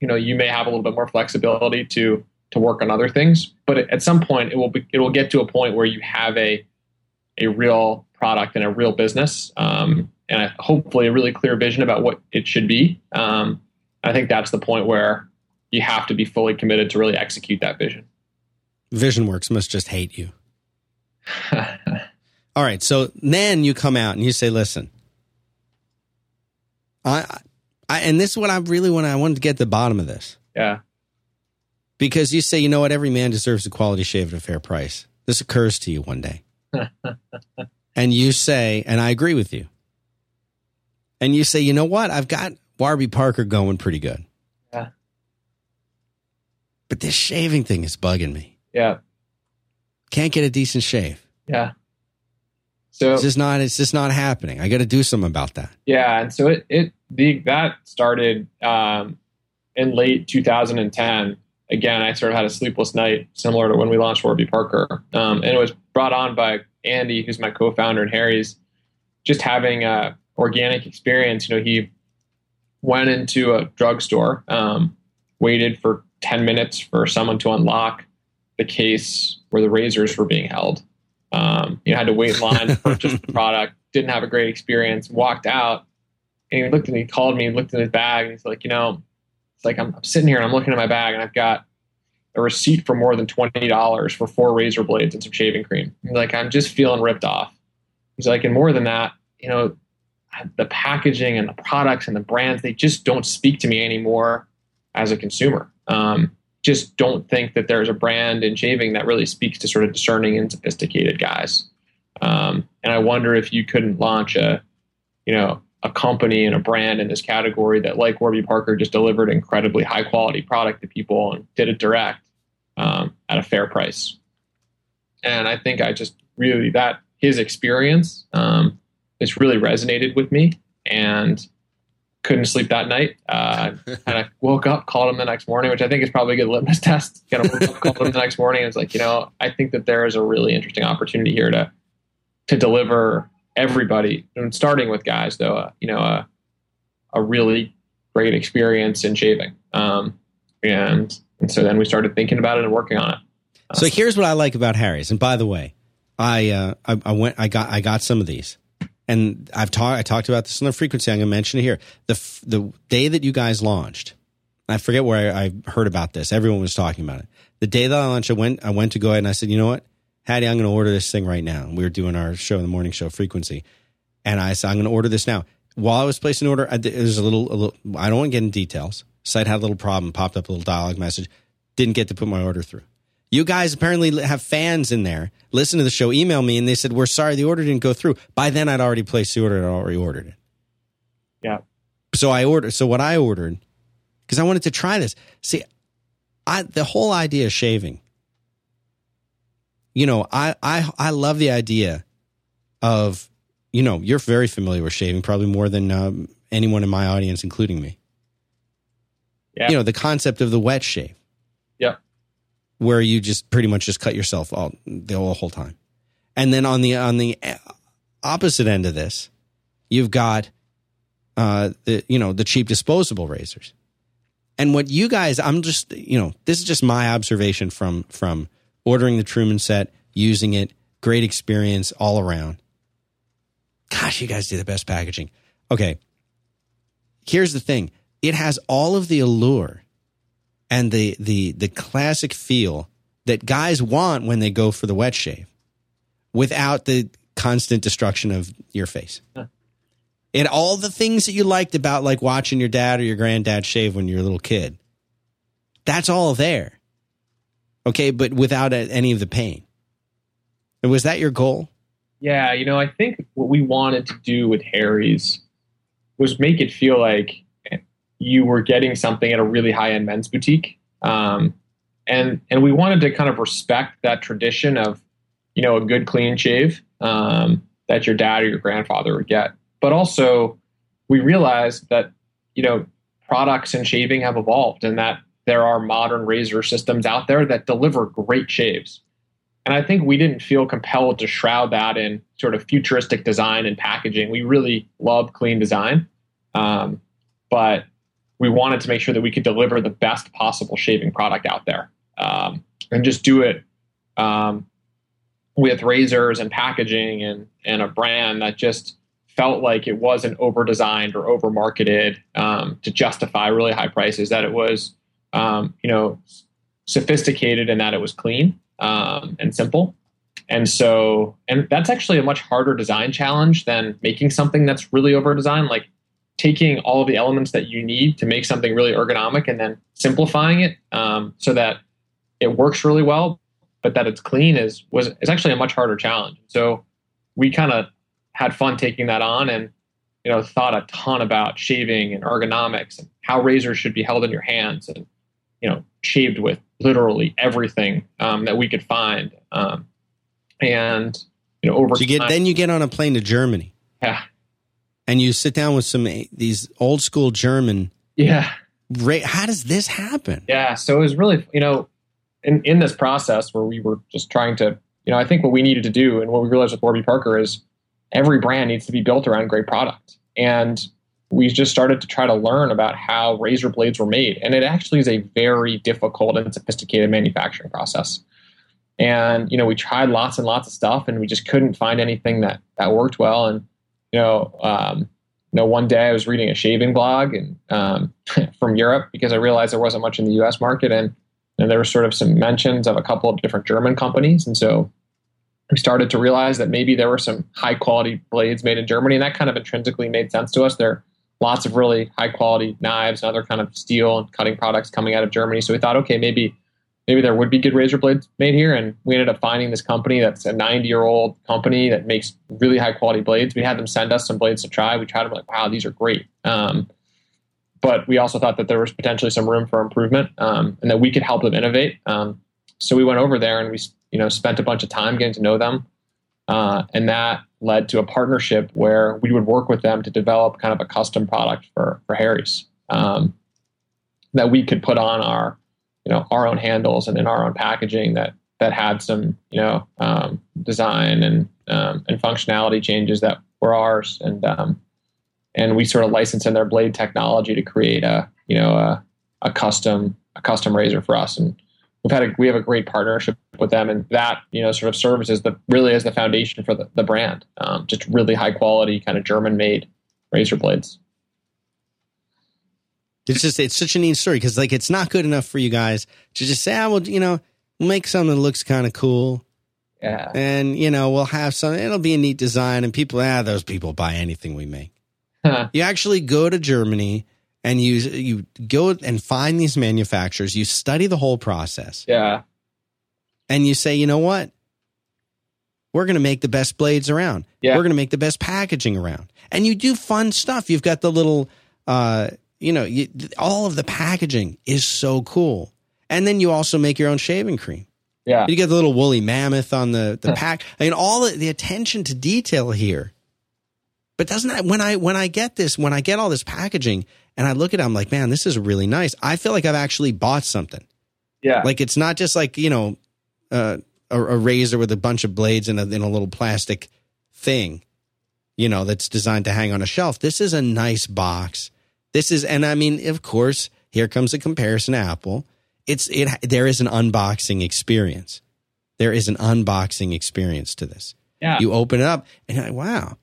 you know, you may have a little bit more flexibility to to work on other things, but at some point it will be, it will get to a point where you have a a real product and a real business, um, and hopefully a really clear vision about what it should be. Um, I think that's the point where you have to be fully committed to really execute that vision. VisionWorks must just hate you. All right. So then you come out and you say, listen, I, I, and this is what I really want. I wanted to get to the bottom of this. Yeah. Because you say, you know what? Every man deserves a quality shave at a fair price. This occurs to you one day. And you say, and I agree with you. And you say, you know what? I've got Warby Parker going pretty good. Yeah. But this shaving thing is bugging me. Yeah. Can't get a decent shave. Yeah. So it's just not, it's just not happening. I got to do something about that. Yeah. And so it, it, the, that started, um, in late two thousand ten. Again, I sort of had a sleepless night similar to when we launched Warby Parker. Um, and it was brought on by Andy, who's my co-founder at Harry's, just having a organic experience. You know, he went into a drugstore, um, waited for ten minutes for someone to unlock the case where the razors were being held. Um, you know, had to wait in line to purchase the product, didn't have a great experience, walked out, and he looked at me, he called me, looked in his bag, and he's like, you know, it's like I'm, I'm sitting here and I'm looking at my bag and I've got a receipt for more than twenty dollars for four razor blades and some shaving cream. He's like, I'm just feeling ripped off. He's like, and more than that, you know, the packaging and the products and the brands, they just don't speak to me anymore as a consumer. Um, just don't think that there's a brand in shaving that really speaks to sort of discerning and sophisticated guys. Um, and I wonder if you couldn't launch a, you know, a company and a brand in this category that, like Warby Parker, just delivered incredibly high quality product to people and did it direct, um, at a fair price. And I think I just really, that his experience, um, it's really resonated with me, and couldn't sleep that night. Uh, and I woke up, called him the next morning, which I think is probably a good litmus test. Kind of woke up, called him the next morning, and was like, you know, I think that there is a really interesting opportunity here to to deliver everybody, and starting with guys, though, uh, you know, uh, a really great experience in shaving. Um, and and so then we started thinking about it and working on it. Uh, so here's what I like about Harry's. And by the way, I uh, I, I went, I got, I got some of these. And I've talked, I talked about this on the frequency. I'm going to mention it here. The f- the day that you guys launched, I forget where I, I heard about this. Everyone was talking about it. The day that I launched, I went, I went to go ahead and I said, you know what, Hattie, I'm going to order this thing right now. And we were doing our show, the morning show, Frequency. And I said, I'm going to order this now. While I was placing an order, I, it was a little, a little, I don't want to get into details. Site had a little problem, popped up a little dialogue message. Didn't get to put my order through. You guys apparently have fans in there. Listen to the show, email me, and they said, we're sorry the order didn't go through. By then, I'd already placed the order, and I'd already ordered it. Yeah. So I ordered. So what I ordered, because I wanted to try this. See, I the whole idea of shaving, you know, I, I, I love the idea of, you know, you're very familiar with shaving, probably more than um, anyone in my audience, including me. Yeah. You know, the concept of the wet shave. Yeah. Where you just pretty much just cut yourself all the whole time. And then on the on the opposite end of this, you've got uh, the you know the cheap disposable razors. And what you guys, I'm just you know this is just my observation from from ordering the Truman set, using it, great experience all around. Gosh, you guys do the best packaging. Okay, here's the thing: it has all of the allure and the, the the classic feel that guys want when they go for the wet shave without the constant destruction of your face. Huh. And all the things that you liked about like watching your dad or your granddad shave when you were a little kid, that's all there. Okay, but without a, any of the pain. And was that your goal? Yeah, you know, I think what we wanted to do with Harry's was make it feel like you were getting something at a really high-end men's boutique. Um, and and we wanted to kind of respect that tradition of, you know, a good clean shave um, that your dad or your grandfather would get. But also we realized that, you know, products in shaving have evolved and that there are modern razor systems out there that deliver great shaves. And I think we didn't feel compelled to shroud that in sort of futuristic design and packaging. We really love clean design, um, but we wanted to make sure that we could deliver the best possible shaving product out there, um, and just do it um, with razors and packaging and, and a brand that just felt like it wasn't over-designed or over-marketed um, to justify really high prices, that it was um, you know, sophisticated and that it was clean. Um, and simple. And so, and that's actually a much harder design challenge than making something that's really over designed, like taking all of the elements that you need to make something really ergonomic and then simplifying it, um, so that it works really well, but that it's clean is, was, is actually a much harder challenge. So we kind of had fun taking that on and, you know, thought a ton about shaving and ergonomics and how razors should be held in your hands and, you know, shaved with literally everything um, that we could find, um, and you know, over so you get, time, then you get on a plane to Germany, yeah, and you sit down with some uh, these old school German, yeah. Ra- how does this happen? Yeah, so it was really, you know, in in this process where we were just trying to, you know, I think what we needed to do and what we realized with Warby Parker is every brand needs to be built around great product, and we just started to try to learn about how razor blades were made. And it actually is a very difficult and sophisticated manufacturing process. And, you know, we tried lots and lots of stuff and we just couldn't find anything that, that worked well. And, you know, um, you know, one day I was reading a shaving blog and um, from Europe because I realized there wasn't much in the U S market. And, and there were sort of some mentions of a couple of different German companies. And so we started to realize that maybe there were some high quality blades made in Germany, and that kind of intrinsically made sense to us. They're lots of really high-quality knives and other kind of steel and cutting products coming out of Germany. So we thought, okay, maybe maybe there would be good razor blades made here. And we ended up finding this company that's a ninety-year-old company that makes really high-quality blades. We had them send us some blades to try. We tried them, like, wow, these are great. Um, but we also thought that there was potentially some room for improvement, um, and that we could help them innovate. Um, so we went over there and we, you know, spent a bunch of time getting to know them. Uh, and that led to a partnership where we would work with them to develop kind of a custom product for, for Harry's, um, that we could put on our, you know, our own handles and in our own packaging that, that had some, you know, um, design and, um, and functionality changes that were ours. And, um, and we sort of licensed in their blade technology to create a, you know, a, a custom, a custom razor for us. And We've had a, we have a great partnership with them, and that, you know, sort of serves as the really as the foundation for the, the brand. Um, just really high quality, kind of German made razor blades. It's just it's such a neat story because, like, it's not good enough for you guys to just say, "Ah, well, you know, we'll make something that looks kind of cool." Yeah, and you know, we'll have some. It'll be a neat design, and people, ah, those people buy anything we make. Huh. You actually go to Germany. And you you go and find these manufacturers. You study the whole process. Yeah. And you say, you know what? We're going to make the best blades around. Yeah. We're going to make the best packaging around. And you do fun stuff. You've got the little, uh, you know, you, all of the packaging is so cool. And then you also make your own shaving cream. Yeah. You get the little woolly mammoth on the, the pack. I mean, all the, the attention to detail here. But doesn't that, when I, when I get this, when I get all this packaging and I look at it, I'm like, man, this is really nice. I feel like I've actually bought something. Yeah. Like it's not just like, you know, uh, a, a razor with a bunch of blades and a, in a little plastic thing, you know, that's designed to hang on a shelf. This is a nice box. This is, and I mean, of course, here comes a comparison to Apple. It's, it, there is an unboxing experience. There is an unboxing experience to this. Yeah. You open it up and you're like, wow.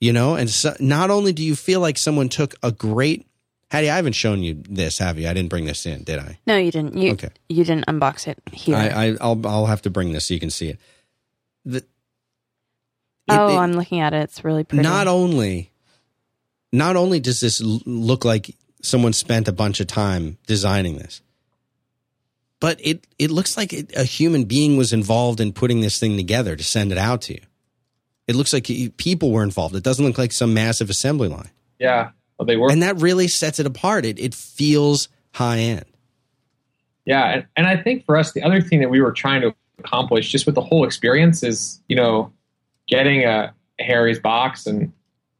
You know, and so not only do you feel like someone took a great, Hattie, I haven't shown you this, have you? I didn't bring this in, did I? No, you didn't. You, okay. You didn't unbox it here. I, I, I'll, I'll have to bring this so you can see it. The, it oh, it, I'm looking at it. It's really pretty. Not only, not only does this look like someone spent a bunch of time designing this, but it, it looks like it, a human being was involved in putting this thing together to send it out to you. It looks like people were involved. It doesn't look like some massive assembly line. Yeah, well, they were. And that really sets it apart. It it feels high end. Yeah, and, and I think for us, the other thing that we were trying to accomplish just with the whole experience is, you know, getting a, a Harry's box and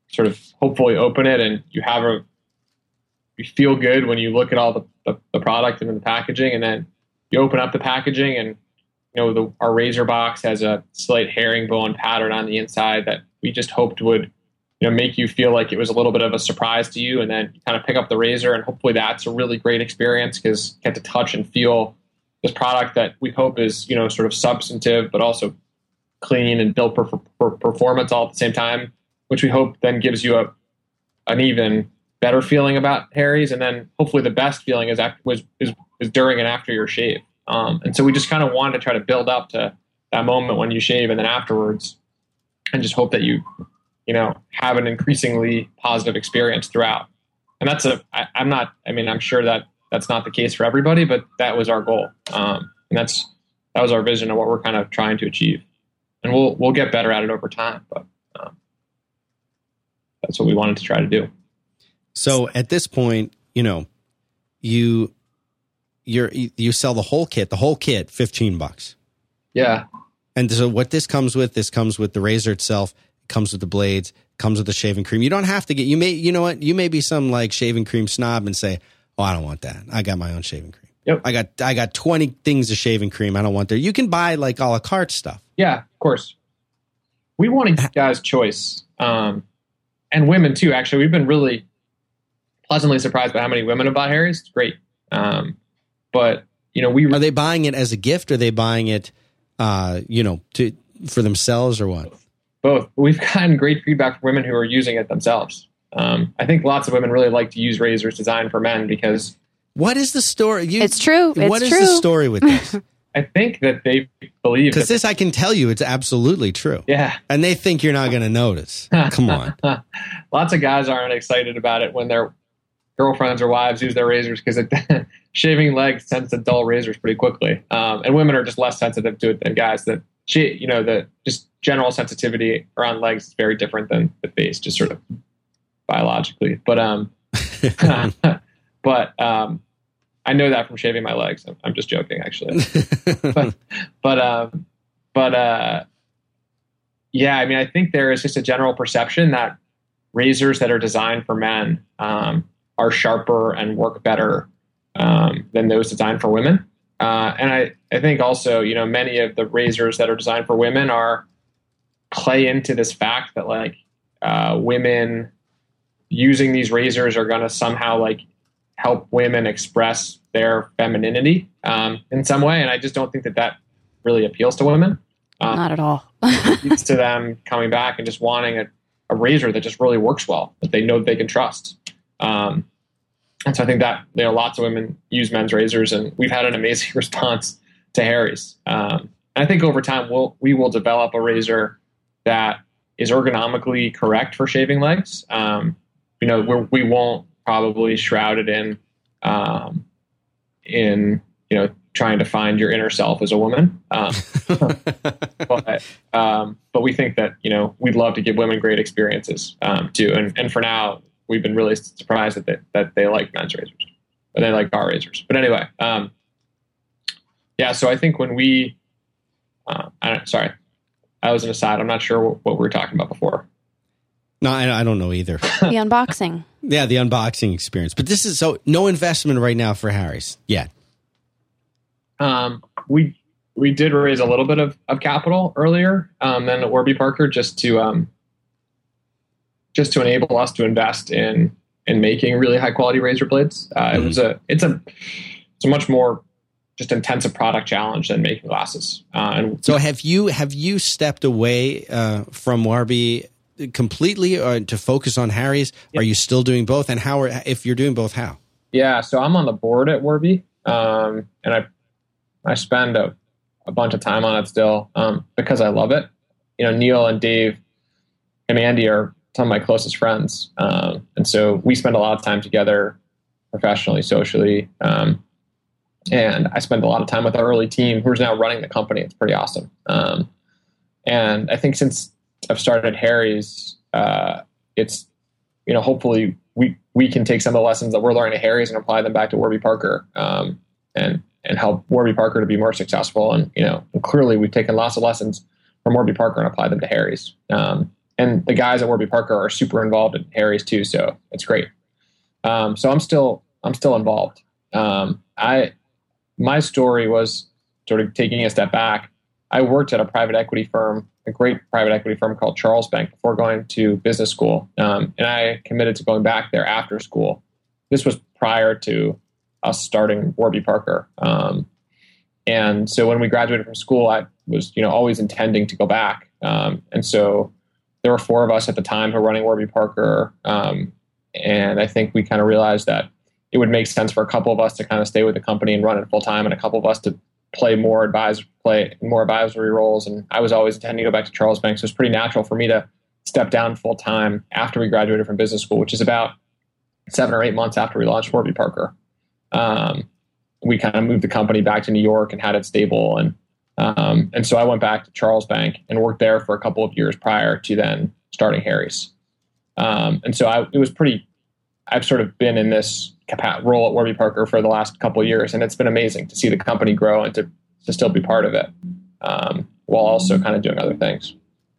sort of hopefully open it and you have a, you feel good when you look at all the, the, the product and the packaging, and then you open up the packaging and, you know, the, our razor box has a slight herringbone pattern on the inside that we just hoped would, you know, make you feel like it was a little bit of a surprise to you. And then you kind of pick up the razor, and hopefully that's a really great experience because you get to touch and feel this product that we hope is, you know, sort of substantive, but also clean and built for, for performance all at the same time, which we hope then gives you a, an even better feeling about Harry's. And then hopefully the best feeling is, after, was, is, is during and after your shave. Um, and so we just kind of wanted to try to build up to that moment when you shave and then afterwards, and just hope that you, you know, have an increasingly positive experience throughout. And that's a, I, I'm not, I mean, I'm sure that that's not the case for everybody, but that was our goal. Um, and that's, that was our vision of what we're kind of trying to achieve. And we'll, we'll get better at it over time, but um, that's what we wanted to try to do. So at this point, you know, you, you're, you sell the whole kit, the whole kit, fifteen bucks. Yeah. And so what this comes with, this comes with the razor itself, comes with the blades, comes with the shaving cream. You don't have to get, you may, you know what, you may be some like shaving cream snob and say, oh, I don't want that. I got my own shaving cream. Yep. I got, I got twenty things of shaving cream. I don't want there. You can buy like a la carte stuff. Yeah, of course. We want to give guys choice. Um, and women too, actually. We've been really pleasantly surprised by how many women have bought Harry's. It's great. Um, But, you know, we re- are they buying it as a gift? Or are they buying it, uh, you know, to for themselves or what? Both. We've gotten great feedback from women who are using it themselves. Um, I think lots of women really like to use razors designed for men because. What is the story? You, it's true. It's what is true. The story with this? I think that they believe. Because this, I can tell you, it's absolutely true. Yeah. And they think you're not going to notice. Come on. Lots of guys aren't excited about it when their girlfriends or wives use their razors because it. Shaving legs tends to dull razors pretty quickly. Um, and women are just less sensitive to it than guys. That she, you know, the just general sensitivity around legs is very different than the face, just sort of biologically. But, um, but, um, I know that from shaving my legs. I'm, I'm just joking, actually. but, but, um, but, uh, yeah, I mean, I think there is just a general perception that razors that are designed for men, um, are sharper and work better Um, than those designed for women. Uh, and I, I think also, you know, many of the razors that are designed for women are play into this fact that like uh, women using these razors are going to somehow like help women express their femininity um, in some way. And I just don't think that that really appeals to women. Um, Not at all. It leads to them coming back and just wanting a, a razor that just really works well, that they know they can trust. Um, And so I think that you know, lots of women use men's razors, and we've had an amazing response to Harry's. Um, and I think over time we'll we will develop a razor that is ergonomically correct for shaving legs. Um, you know, we're, we won't probably shroud it in um, in you know trying to find your inner self as a woman. Um, but um, but we think that you know we'd love to give women great experiences um, too, and and for now. We've been really surprised that they, that they like men's razors, or they like our razors. But anyway, um, yeah. So I think when we, uh, I don't, sorry, I was an aside. I'm not sure what, what we were talking about before. No, I, I don't know either. The unboxing. Yeah, the unboxing experience. But this is so no investment right now for Harry's yet. Um, we we did raise a little bit of, of capital earlier um, than Warby Parker just to. Um, just to enable us to invest in, in making really high quality razor blades. Uh, mm-hmm. It was a, it's a, it's a much more just intensive product challenge than making glasses. Uh, and so have you, have you stepped away uh, from Warby completely or to focus on Harry's? Yeah. Are you still doing both? And how, are, if you're doing both, how? Yeah. So I'm on the board at Warby. Um, and I, I spend a, a bunch of time on it still um, because I love it. You know, Neil and Dave and Andy are, some of my closest friends. Um, and so we spend a lot of time together professionally, socially. Um, and I spend a lot of time with our early team who's now running the company. It's pretty awesome. Um, and I think since I've started Harry's, uh, it's, you know, hopefully we, we can take some of the lessons that we're learning at Harry's and apply them back to Warby Parker, um, and, and help Warby Parker to be more successful. And, you know, and clearly we've taken lots of lessons from Warby Parker and applied them to Harry's. Um, And the guys at Warby Parker are super involved in Harry's too, so it's great. Um, so I'm still I'm still involved. Um, I my story was sort of taking a step back. I worked at a private equity firm, a great private equity firm called Charlesbank, before going to business school, um, and I committed to going back there after school. This was prior to us starting Warby Parker, um, and so when we graduated from school, I was you know always intending to go back, um, and so there were four of us at the time who were running Warby Parker, um, and I think we kind of realized that it would make sense for a couple of us to kind of stay with the company and run it full time, and a couple of us to play more advisor, play more advisory roles. And I was always intending to go back to Charlesbank. So it's pretty natural for me to step down full time after we graduated from business school, which is about seven or eight months after we launched Warby Parker. Um, we kind of moved the company back to New York and had it stable. And, um, and so I went back to Charlesbank and worked there for a couple of years prior to then starting Harry's. Um, and so I, it was pretty, I've sort of been in this role at Warby Parker for the last couple of years, and it's been amazing to see the company grow and to, to still be part of it, um, while also kind of doing other things.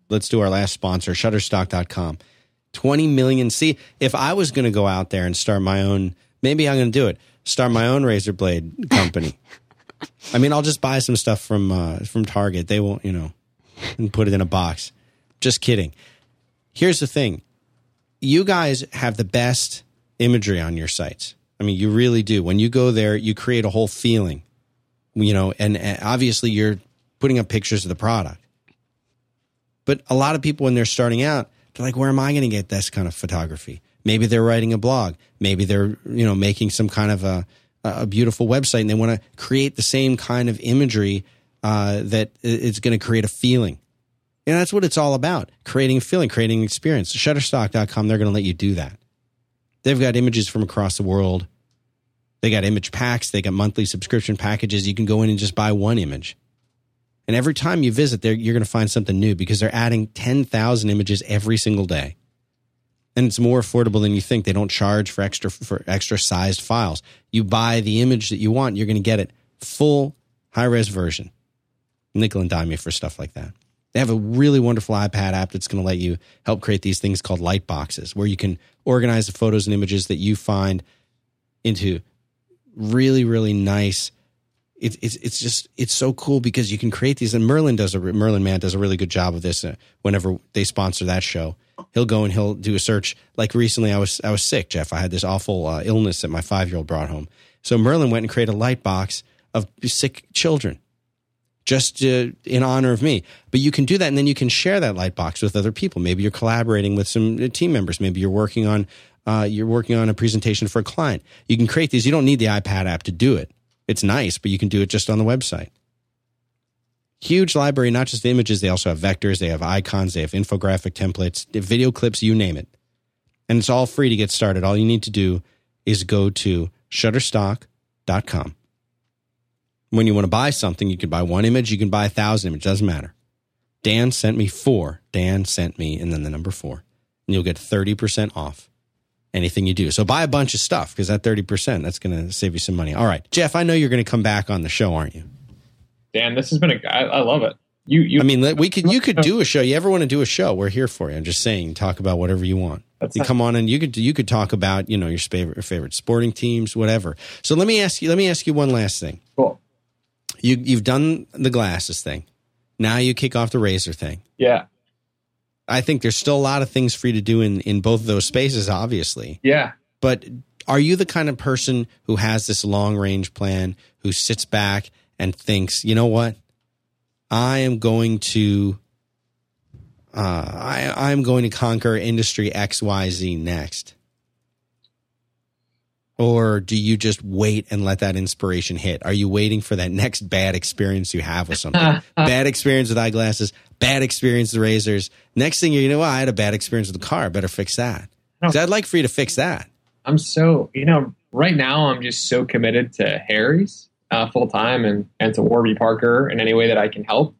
Let's do our last sponsor, Shutterstock dot com. twenty million. See, if I was going to go out there and start my own, maybe I'm going to do it, start my own razor blade company. I mean, I'll just buy some stuff from, uh, from Target. They won't, you know, and put it in a box. Just kidding. Here's the thing. You guys have the best imagery on your sites. I mean, you really do. When you go there, you create a whole feeling, you know, and, and obviously you're putting up pictures of the product. But a lot of people, when they're starting out, they're like, where am I going to get this kind of photography? Maybe they're writing a blog. Maybe they're, you know, making some kind of a, a beautiful website, and they want to create the same kind of imagery uh, that it's going to create a feeling. And that's what it's all about, creating a feeling, creating an experience. Shutterstock dot com, they're going to let you do that. They've got images from across the world. They got image packs. They got monthly subscription packages. You can go in and just buy one image. And every time you visit there, you're going to find something new, because they're adding ten thousand images every single day. And it's more affordable than you think. They don't charge for extra for extra sized files. You buy the image that you want, you're going to get it full high-res version. Nickel and dime you for stuff like that. They have a really wonderful iPad app that's going to let you help create these things called light boxes, where you can organize the photos and images that you find into really, really nice. It, it's it's just, it's so cool, because you can create these. And Merlin does a, Merlin Mann does a really good job of this. Whenever they sponsor that show, he'll go and he'll do a search. Like recently, I was I was sick, Jeff. I had this awful uh, illness that my five-year-old brought home. So Merlin went and created a light box of sick children, just uh, in honor of me. But you can do that, and then you can share that light box with other people. Maybe you're collaborating with some team members. Maybe you're working on uh, you're working on a presentation for a client. You can create these. You don't need the iPad app to do it. It's nice, but you can do it just on the website. Huge library, not just the images. They also have vectors. They have icons. They have infographic templates, video clips, you name it. And it's all free to get started. All you need to do is go to Shutterstock dot com. When you want to buy something, you can buy one image, you can buy a thousand images, doesn't matter. Dan sent me four. Dan sent me, and then the number four. And you'll get thirty percent off anything you do. So buy a bunch of stuff, because that thirty percent, that's going to save you some money. All right, Jeff, I know you're going to come back on the show, aren't you? Dan, this has been a, I, I love it. You, you, I mean, we could, you could do a show. You ever want to do a show? We're here for you. I'm just saying, talk about whatever you want. That's you come on, and you could, you could talk about, you know, your favorite, your favorite sporting teams, whatever. So let me ask you, let me ask you one last thing. Cool. You, you've done the glasses thing. Now you kick off the razor thing. Yeah. I think there's still a lot of things for you to do in, in both of those spaces, obviously. Yeah. But are you the kind of person who has this long-range plan, who sits back and thinks, you know what? I am going to uh, I, I'm going to conquer industry X Y Z next. Or do you just wait and let that inspiration hit? Are you waiting for that next bad experience you have with something? Bad experience with eyeglasses, bad experience with razors. Next thing you know, well, I had a bad experience with the car. I better fix that. Because I'd like for you to fix that. I'm so, you know, right now I'm just so committed to Harry's uh, full time and, and to Warby Parker in any way that I can help.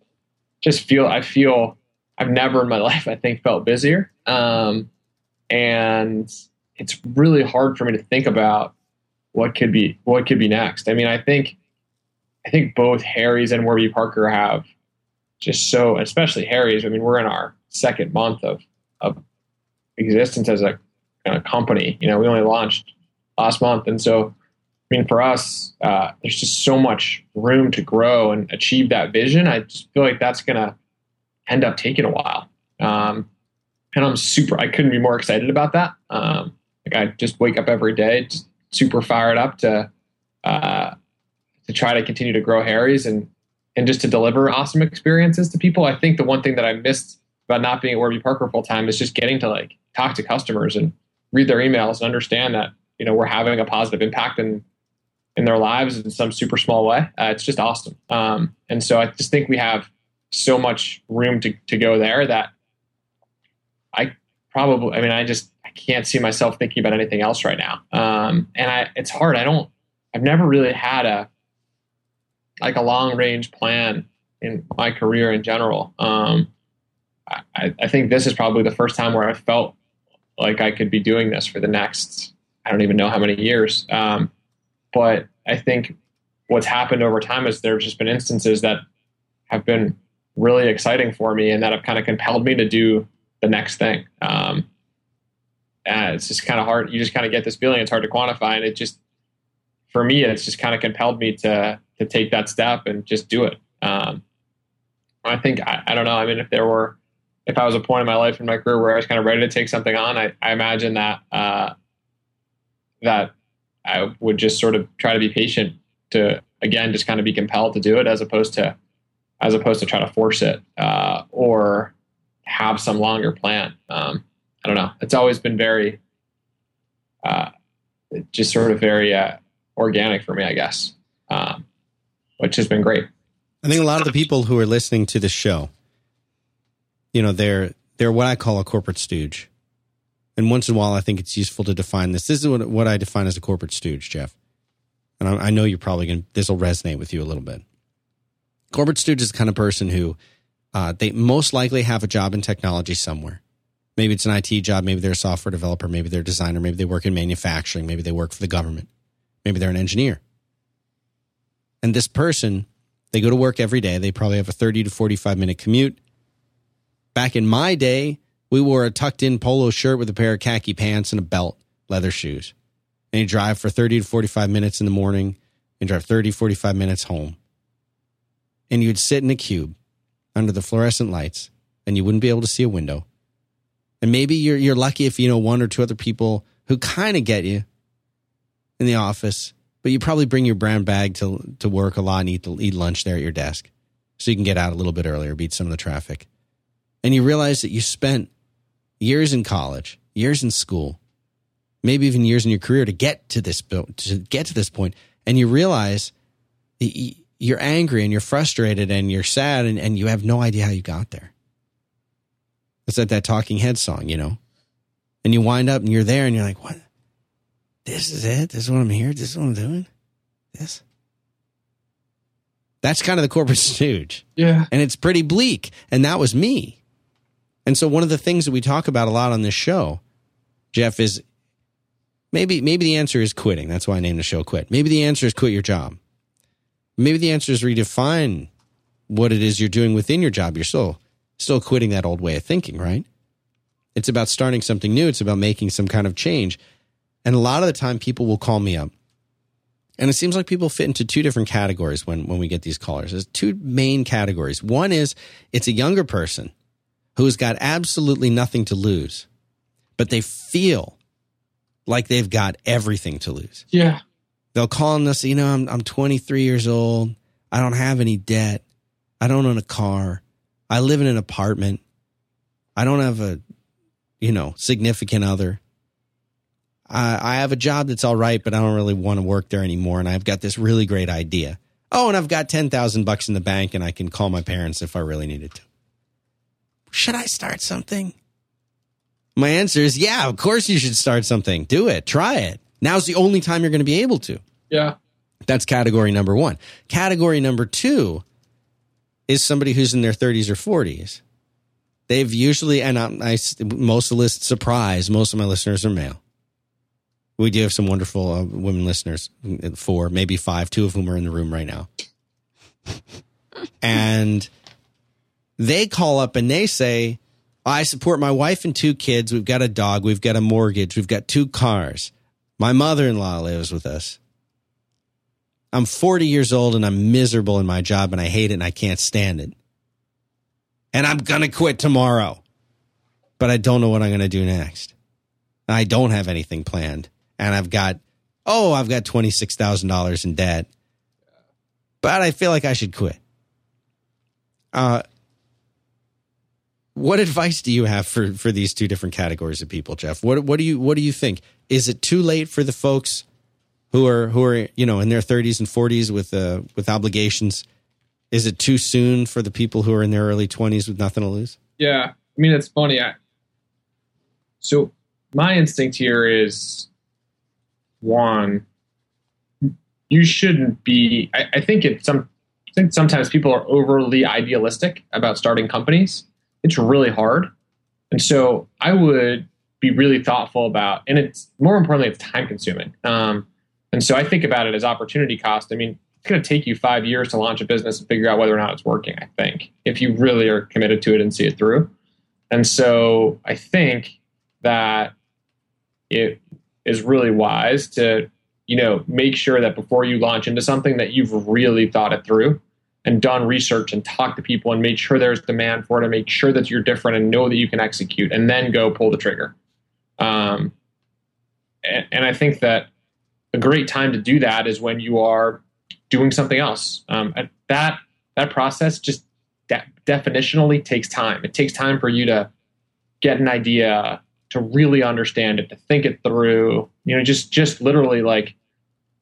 Just feel, I feel, I've never in my life, I think, felt busier. Um, and... it's really hard for me to think about what could be what could be next. I mean, I think I think both Harry's and Warby Parker have just so, especially Harry's. I mean, we're in our second month of of existence as a, a company. You know, we only launched last month. And so, I mean, for us, uh, there's just so much room to grow and achieve that vision. I just feel like that's going to end up taking a while. Um, and I'm super, I couldn't be more excited about that. Um, like I just wake up every day, just super fired up to, uh, to try to continue to grow Harry's and, and just to deliver awesome experiences to people. I think the one thing that I missed about not being at Warby Parker full time is just getting to like talk to customers and read their emails and understand that, you know, we're having a positive impact in, in their lives in some super small way. Uh, it's just awesome. Um, and so I just think we have so much room to, to go there that I probably, I mean, I just, I can't see myself thinking about anything else right now. Um, and I, it's hard. I don't, I've never really had a, like a long range plan in my career in general. Um, I, I think this is probably the first time where I felt like I could be doing this for the next, I don't even know how many years. Um, but I think what's happened over time is there's just been instances that have been really exciting for me and that have kind of compelled me to do the next thing. Um, and it's just kind of hard. You just kind of get this feeling. It's hard to quantify. And it just, for me, it's just kind of compelled me to, to take that step and just do it. Um, I think, I, I don't know. I mean, if there were, if I was a point in my life and my career where I was kind of ready to take something on, I, I imagine that, uh, that I would just sort of try to be patient to, again, just kind of be compelled to do it as opposed to, as opposed to try to force it, uh, or have some longer plan. Um, I don't know. It's always been very, uh, just sort of very, uh, organic for me, I guess. Um, which has been great. I think a lot of the people who are listening to the show, you know, they're they're what I call a corporate stooge. And once in a while, I think it's useful to define this. This is what, what I define as a corporate stooge, Jeff. And I, I know you're probably going to, this will resonate with you a little bit. Corporate stooge is the kind of person who, uh, they most likely have a job in technology somewhere. Maybe it's an I T job. Maybe they're a software developer. Maybe they're a designer. Maybe they work in manufacturing. Maybe they work for the government. Maybe they're an engineer. And this person, they go to work every day. They probably have a thirty to forty-five minute commute. Back in my day, we wore a tucked-in polo shirt with a pair of khaki pants and a belt, leather shoes. And you drive for thirty to forty-five minutes in the morning and drive thirty, forty-five minutes home. And you'd sit in a cube under the fluorescent lights and you wouldn't be able to see a window. And maybe you're you're lucky if you know one or two other people who kind of get you in the office, but you probably bring your brown bag to to work a lot and eat, eat lunch there at your desk so you can get out a little bit earlier, beat some of the traffic. And you realize that you spent years in college, years in school, maybe even years in your career to get to this to get to this point. And you realize you're angry and you're frustrated and you're sad and, and you have no idea how you got there. It's like that Talking Heads song, you know? And you wind up and you're there and you're like, what? This is it? This is what I'm here? This is what I'm doing? This? That's kind of the corporate stooge. Yeah. And it's pretty bleak. And that was me. And so one of the things that we talk about a lot on this show, Jeff, is maybe maybe the answer is quitting. That's why I named the show Quit. Maybe the answer is quit your job. Maybe the answer is redefine what it is you're doing within your job. You're still, still quitting that old way of thinking, right? It's about starting something new. It's about making some kind of change. And a lot of the time people will call me up. And it seems like people fit into two different categories when, when we get these callers. There's two main categories. One is it's a younger person who's got absolutely nothing to lose, but they feel like they've got everything to lose. Yeah. They'll call and they'll say, you know, I'm I'm twenty-three years old. I don't have any debt. I don't own a car. I live in an apartment. I don't have a, you know, significant other. Uh, I have a job that's all right, but I don't really want to work there anymore. And I've got this really great idea. Oh, and I've got ten thousand bucks in the bank and I can call my parents if I really needed to. Should I start something? My answer is, yeah, of course you should start something. Do it. Try it. Now's the only time you're going to be able to. Yeah. That's category number one. Category number two is somebody who's in their thirties or forties. They've usually, and I, I, most of the list, surprise, most of my listeners are male. We do have some wonderful uh, women listeners, four, maybe five, two of whom are in the room right now. And they call up and they say, I support my wife and two kids. We've got a dog. We've got a mortgage. We've got two cars. My mother-in-law lives with us. I'm forty years old and I'm miserable in my job and I hate it and I can't stand it. And I'm going to quit tomorrow. But I don't know what I'm going to do next. I don't have anything planned. And I've got, oh, I've got twenty-six thousand dollars in debt. But I feel like I should quit. Uh, what advice do you have for, for these two different categories of people, Jeff? What what do you what do you think? Is it too late for the folks who are who are you know in their thirties and forties with uh, with obligations? Is it too soon for the people who are in their early twenties with nothing to lose? Yeah, I mean it's funny. I, so my instinct here is one: you shouldn't be. I, I think it's some. I think sometimes people are overly idealistic about starting companies. It's really hard, and so I would be really thoughtful about. And it's more importantly, it's time consuming. Um, And so I think about it as opportunity cost. I mean, it's going to take you five years to launch a business and figure out whether or not it's working, I think, if you really are committed to it and see it through. And so I think that it is really wise to, you know, make sure that before you launch into something that you've really thought it through and done research and talked to people and made sure there's demand for it and make sure that you're different and know that you can execute and then go pull the trigger. Um, and, and I think that a great time to do that is when you are doing something else. Um, that that process just de- definitionally takes time. It takes time for you to get an idea, to really understand it, to think it through. You know, just just literally like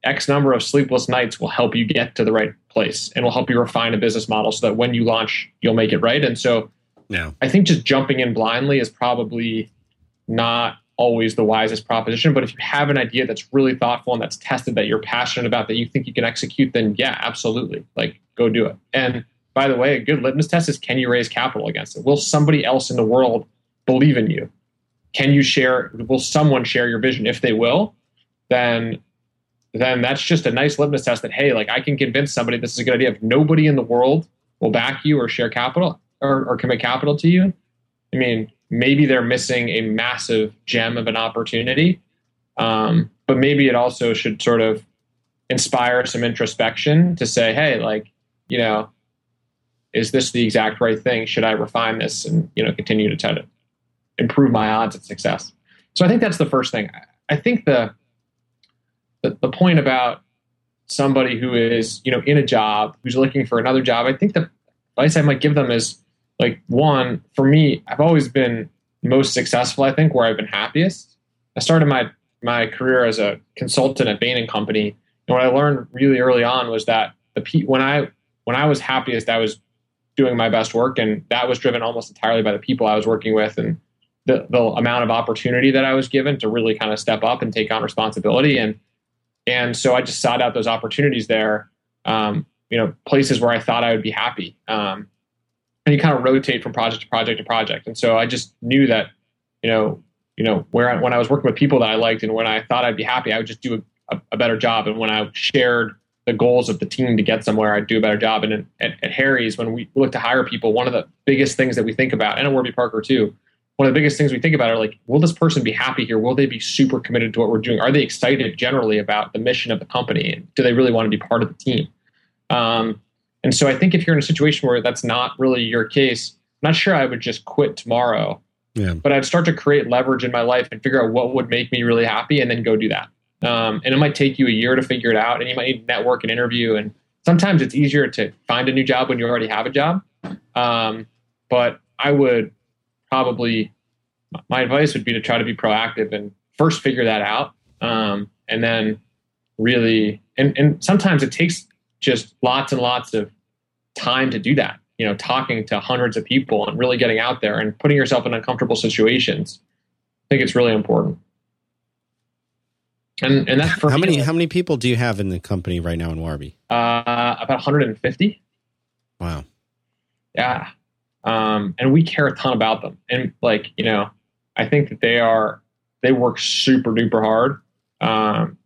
X number of sleepless nights will help you get to the right place and will help you refine a business model so that when you launch, you'll make it right. And so, yeah. I think just jumping in blindly is probably not always the wisest proposition, but if you have an idea that's really thoughtful and that's tested, that you're passionate about, that you think you can execute, then yeah, absolutely. Like, go do it. And by the way, a good litmus test is, can you raise capital against it? Will somebody else in the world believe in you? Can you share, will someone share your vision? If they will, then, then that's just a nice litmus test that, hey, like I can convince somebody this is a good idea. If nobody in the world will back you or share capital or, or commit capital to you, I mean, maybe they're missing a massive gem of an opportunity, um, but maybe it also should sort of inspire some introspection to say, hey, like, you know, is this the exact right thing? Should I refine this and, you know, continue to try to improve my odds at success? So I think that's the first thing. I think the the, the point about somebody who is, you know, in a job, who's looking for another job, I think the advice I might give them is, like, one, for me, I've always been most successful, I think, where I've been happiest. I started my, my career as a consultant at Bain and Company. And what I learned really early on was that the when I when I was happiest, I was doing my best work. And that was driven almost entirely by the people I was working with and the, the amount of opportunity that I was given to really kind of step up and take on responsibility. And and so I just sought out those opportunities there, um, you know, places where I thought I would be happy. Um And you kind of rotate from project to project to project. And so I just knew that, you know, you know, where I, when I was working with people that I liked and when I thought I'd be happy, I would just do a, a better job. And when I shared the goals of the team to get somewhere, I'd do a better job. And at, at Harry's, when we look to hire people, one of the biggest things that we think about, and at Warby Parker too, one of the biggest things we think about are like, will this person be happy here? Will they be super committed to what we're doing? Are they excited generally about the mission of the company? And do they really want to be part of the team? Um, And so I think if you're in a situation where that's not really your case, I'm not sure I would just quit tomorrow, yeah. But I'd start to create leverage in my life and figure out what would make me really happy and then go do that. Um, and it might take you a year to figure it out and you might need to network and interview. And sometimes it's easier to find a new job when you already have a job. Um, but I would probably, my advice would be to try to be proactive and first figure that out. Um, and then really, and, and sometimes it takes just lots and lots of time to do that, you know, talking to hundreds of people and really getting out there and putting yourself in uncomfortable situations. I think it's really important. And and that's for how me, many, how many people do you have in the company right now in Warby? Uh, about one hundred fifty. Wow. Yeah. Um, and we care a ton about them. And like, you know, I think that they are, they work super duper hard. Um,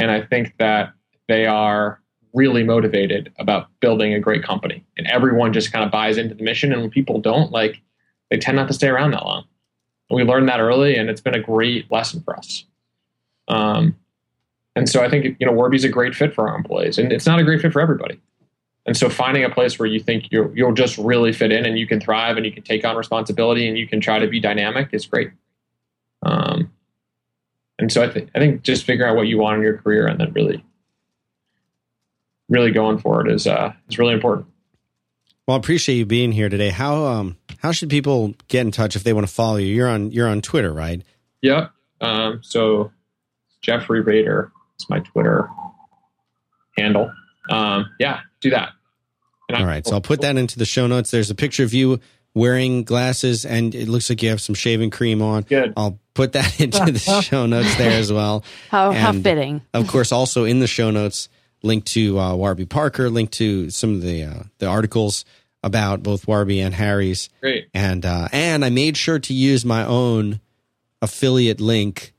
and I think that they are really motivated about building a great company, and everyone just kind of buys into the mission. And when people don't, like, they tend not to stay around that long. And we learned that early, and it's been a great lesson for us. Um, And so I think, you know, Warby's a great fit for our employees, and it's not a great fit for everybody. And so finding a place where you think you're, you'll just really fit in and you can thrive and you can take on responsibility and you can try to be dynamic is great. Um, and so I think, I think just figuring out what you want in your career and then really, really going for it is, uh, is really important. Well, I appreciate you being here today. How, um, how should people get in touch if they want to follow you? You're on, you're on Twitter, right? Yep. Um, so Jeffrey Rader is my Twitter handle. Um, yeah, do that. And all I, right. So I'll put that into the show notes. There's a picture of you wearing glasses and it looks like you have some shaving cream on. Good. I'll put that into the show notes there as well. How, and how fitting. Of course, also in the show notes, link to uh, Warby Parker, link to some of the uh, the articles about both Warby and Harry's. Great. And, uh, and I made sure to use my own affiliate link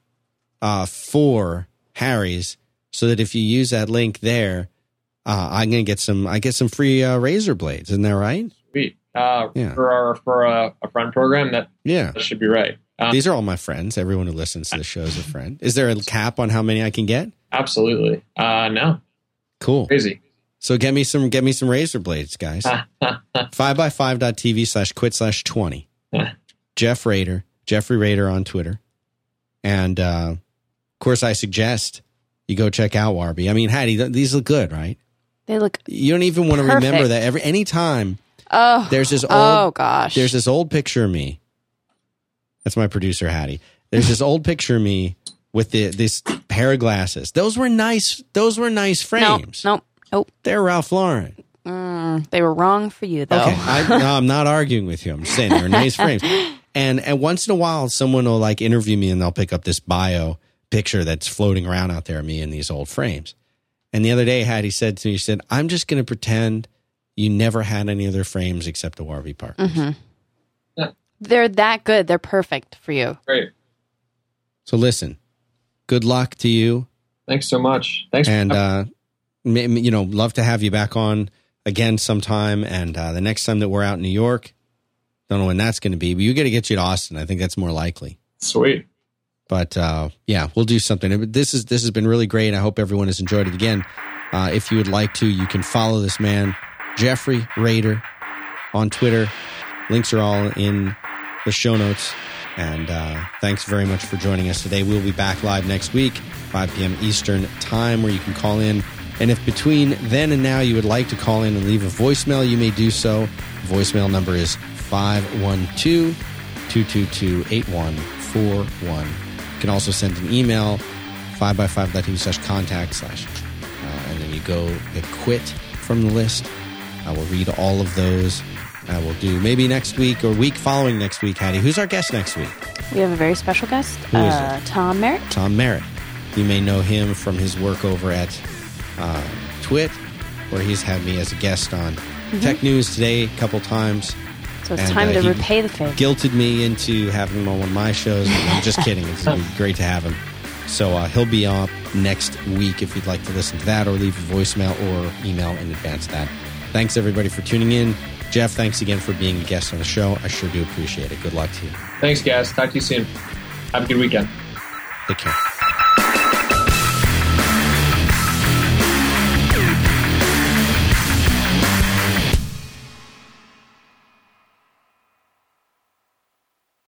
uh, for Harry's so that if you use that link there, uh, I'm going to get some, I get some free uh, razor blades. Isn't that right? Sweet. Uh, yeah. For our, for uh, a friend program, that, yeah. that should be right. Um, These are all my friends. Everyone who listens to the show is a friend. Is there a cap on how many I can get? Absolutely. Uh, no. Cool. Crazy. So get me some, get me some razor blades, guys. five by five dot t v slash quit slash twenty. Jeff Rader, Jeffrey Rader on Twitter. And, uh, of course I suggest you go check out Warby. I mean, Hattie, th- these look good, right? They look, you don't even want to perfect. Remember that every, anytime oh, there's this old, oh gosh, there's this old picture of me. That's my producer, Hattie. There's this old picture of me with the, this pair of glasses. Those were nice. Those were nice frames. Nope. Nope. nope. They're Ralph Lauren. Mm, they were wrong for you, though. Okay. I, no, I'm not arguing with you. I'm just saying they were nice frames. And and once in a while, someone will like interview me and they'll pick up this bio picture that's floating around out there of me in these old frames. And the other day, Hattie said to me, she said, I'm just going to pretend you never had any other frames except the Warby Parkers. Mm-hmm. Yeah. They're that good. They're perfect for you. Great. So listen. Good luck to you. Thanks so much. Thanks. And, uh, you know, love to have you back on again sometime. And uh, the next time that we're out in New York, don't know when that's going to be, but you got to get you to Austin. I think that's more likely. Sweet. But uh, yeah, we'll do something. This is, this has been really great. I hope everyone has enjoyed it again. Uh, if you would like to, you can follow this man, Jeffrey Rader, on Twitter. Links are all in the show notes. And uh, thanks very much for joining us today. We'll be back live next week, five p.m. Eastern time, where you can call in. And if between then and now you would like to call in and leave a voicemail, you may do so. The voicemail number is five one two, two two two, eight one four one. You can also send an email, five by five dot t v slash contact slash. And then you go hit quit from the list. I will read all of those. I will do maybe next week or week following next week, Hattie. Who's our guest next week? We have a very special guest. Who is uh, it? Tom Merritt. Tom Merritt. You may know him from his work over at uh, Twit, where he's had me as a guest on mm-hmm. Tech News Today a couple times. So it's and, time uh, to repay the favor. Guilted me into having him on one of my shows. I'm just kidding. It's been great to have him. So uh, he'll be up next week if you'd like to listen to that or leave a voicemail or email in advance of that. Thanks, everybody, for tuning in. Jeff, thanks again for being a guest on the show. I sure do appreciate it. Good luck to you. Thanks, guys. Talk to you soon. Have a good weekend. Take care.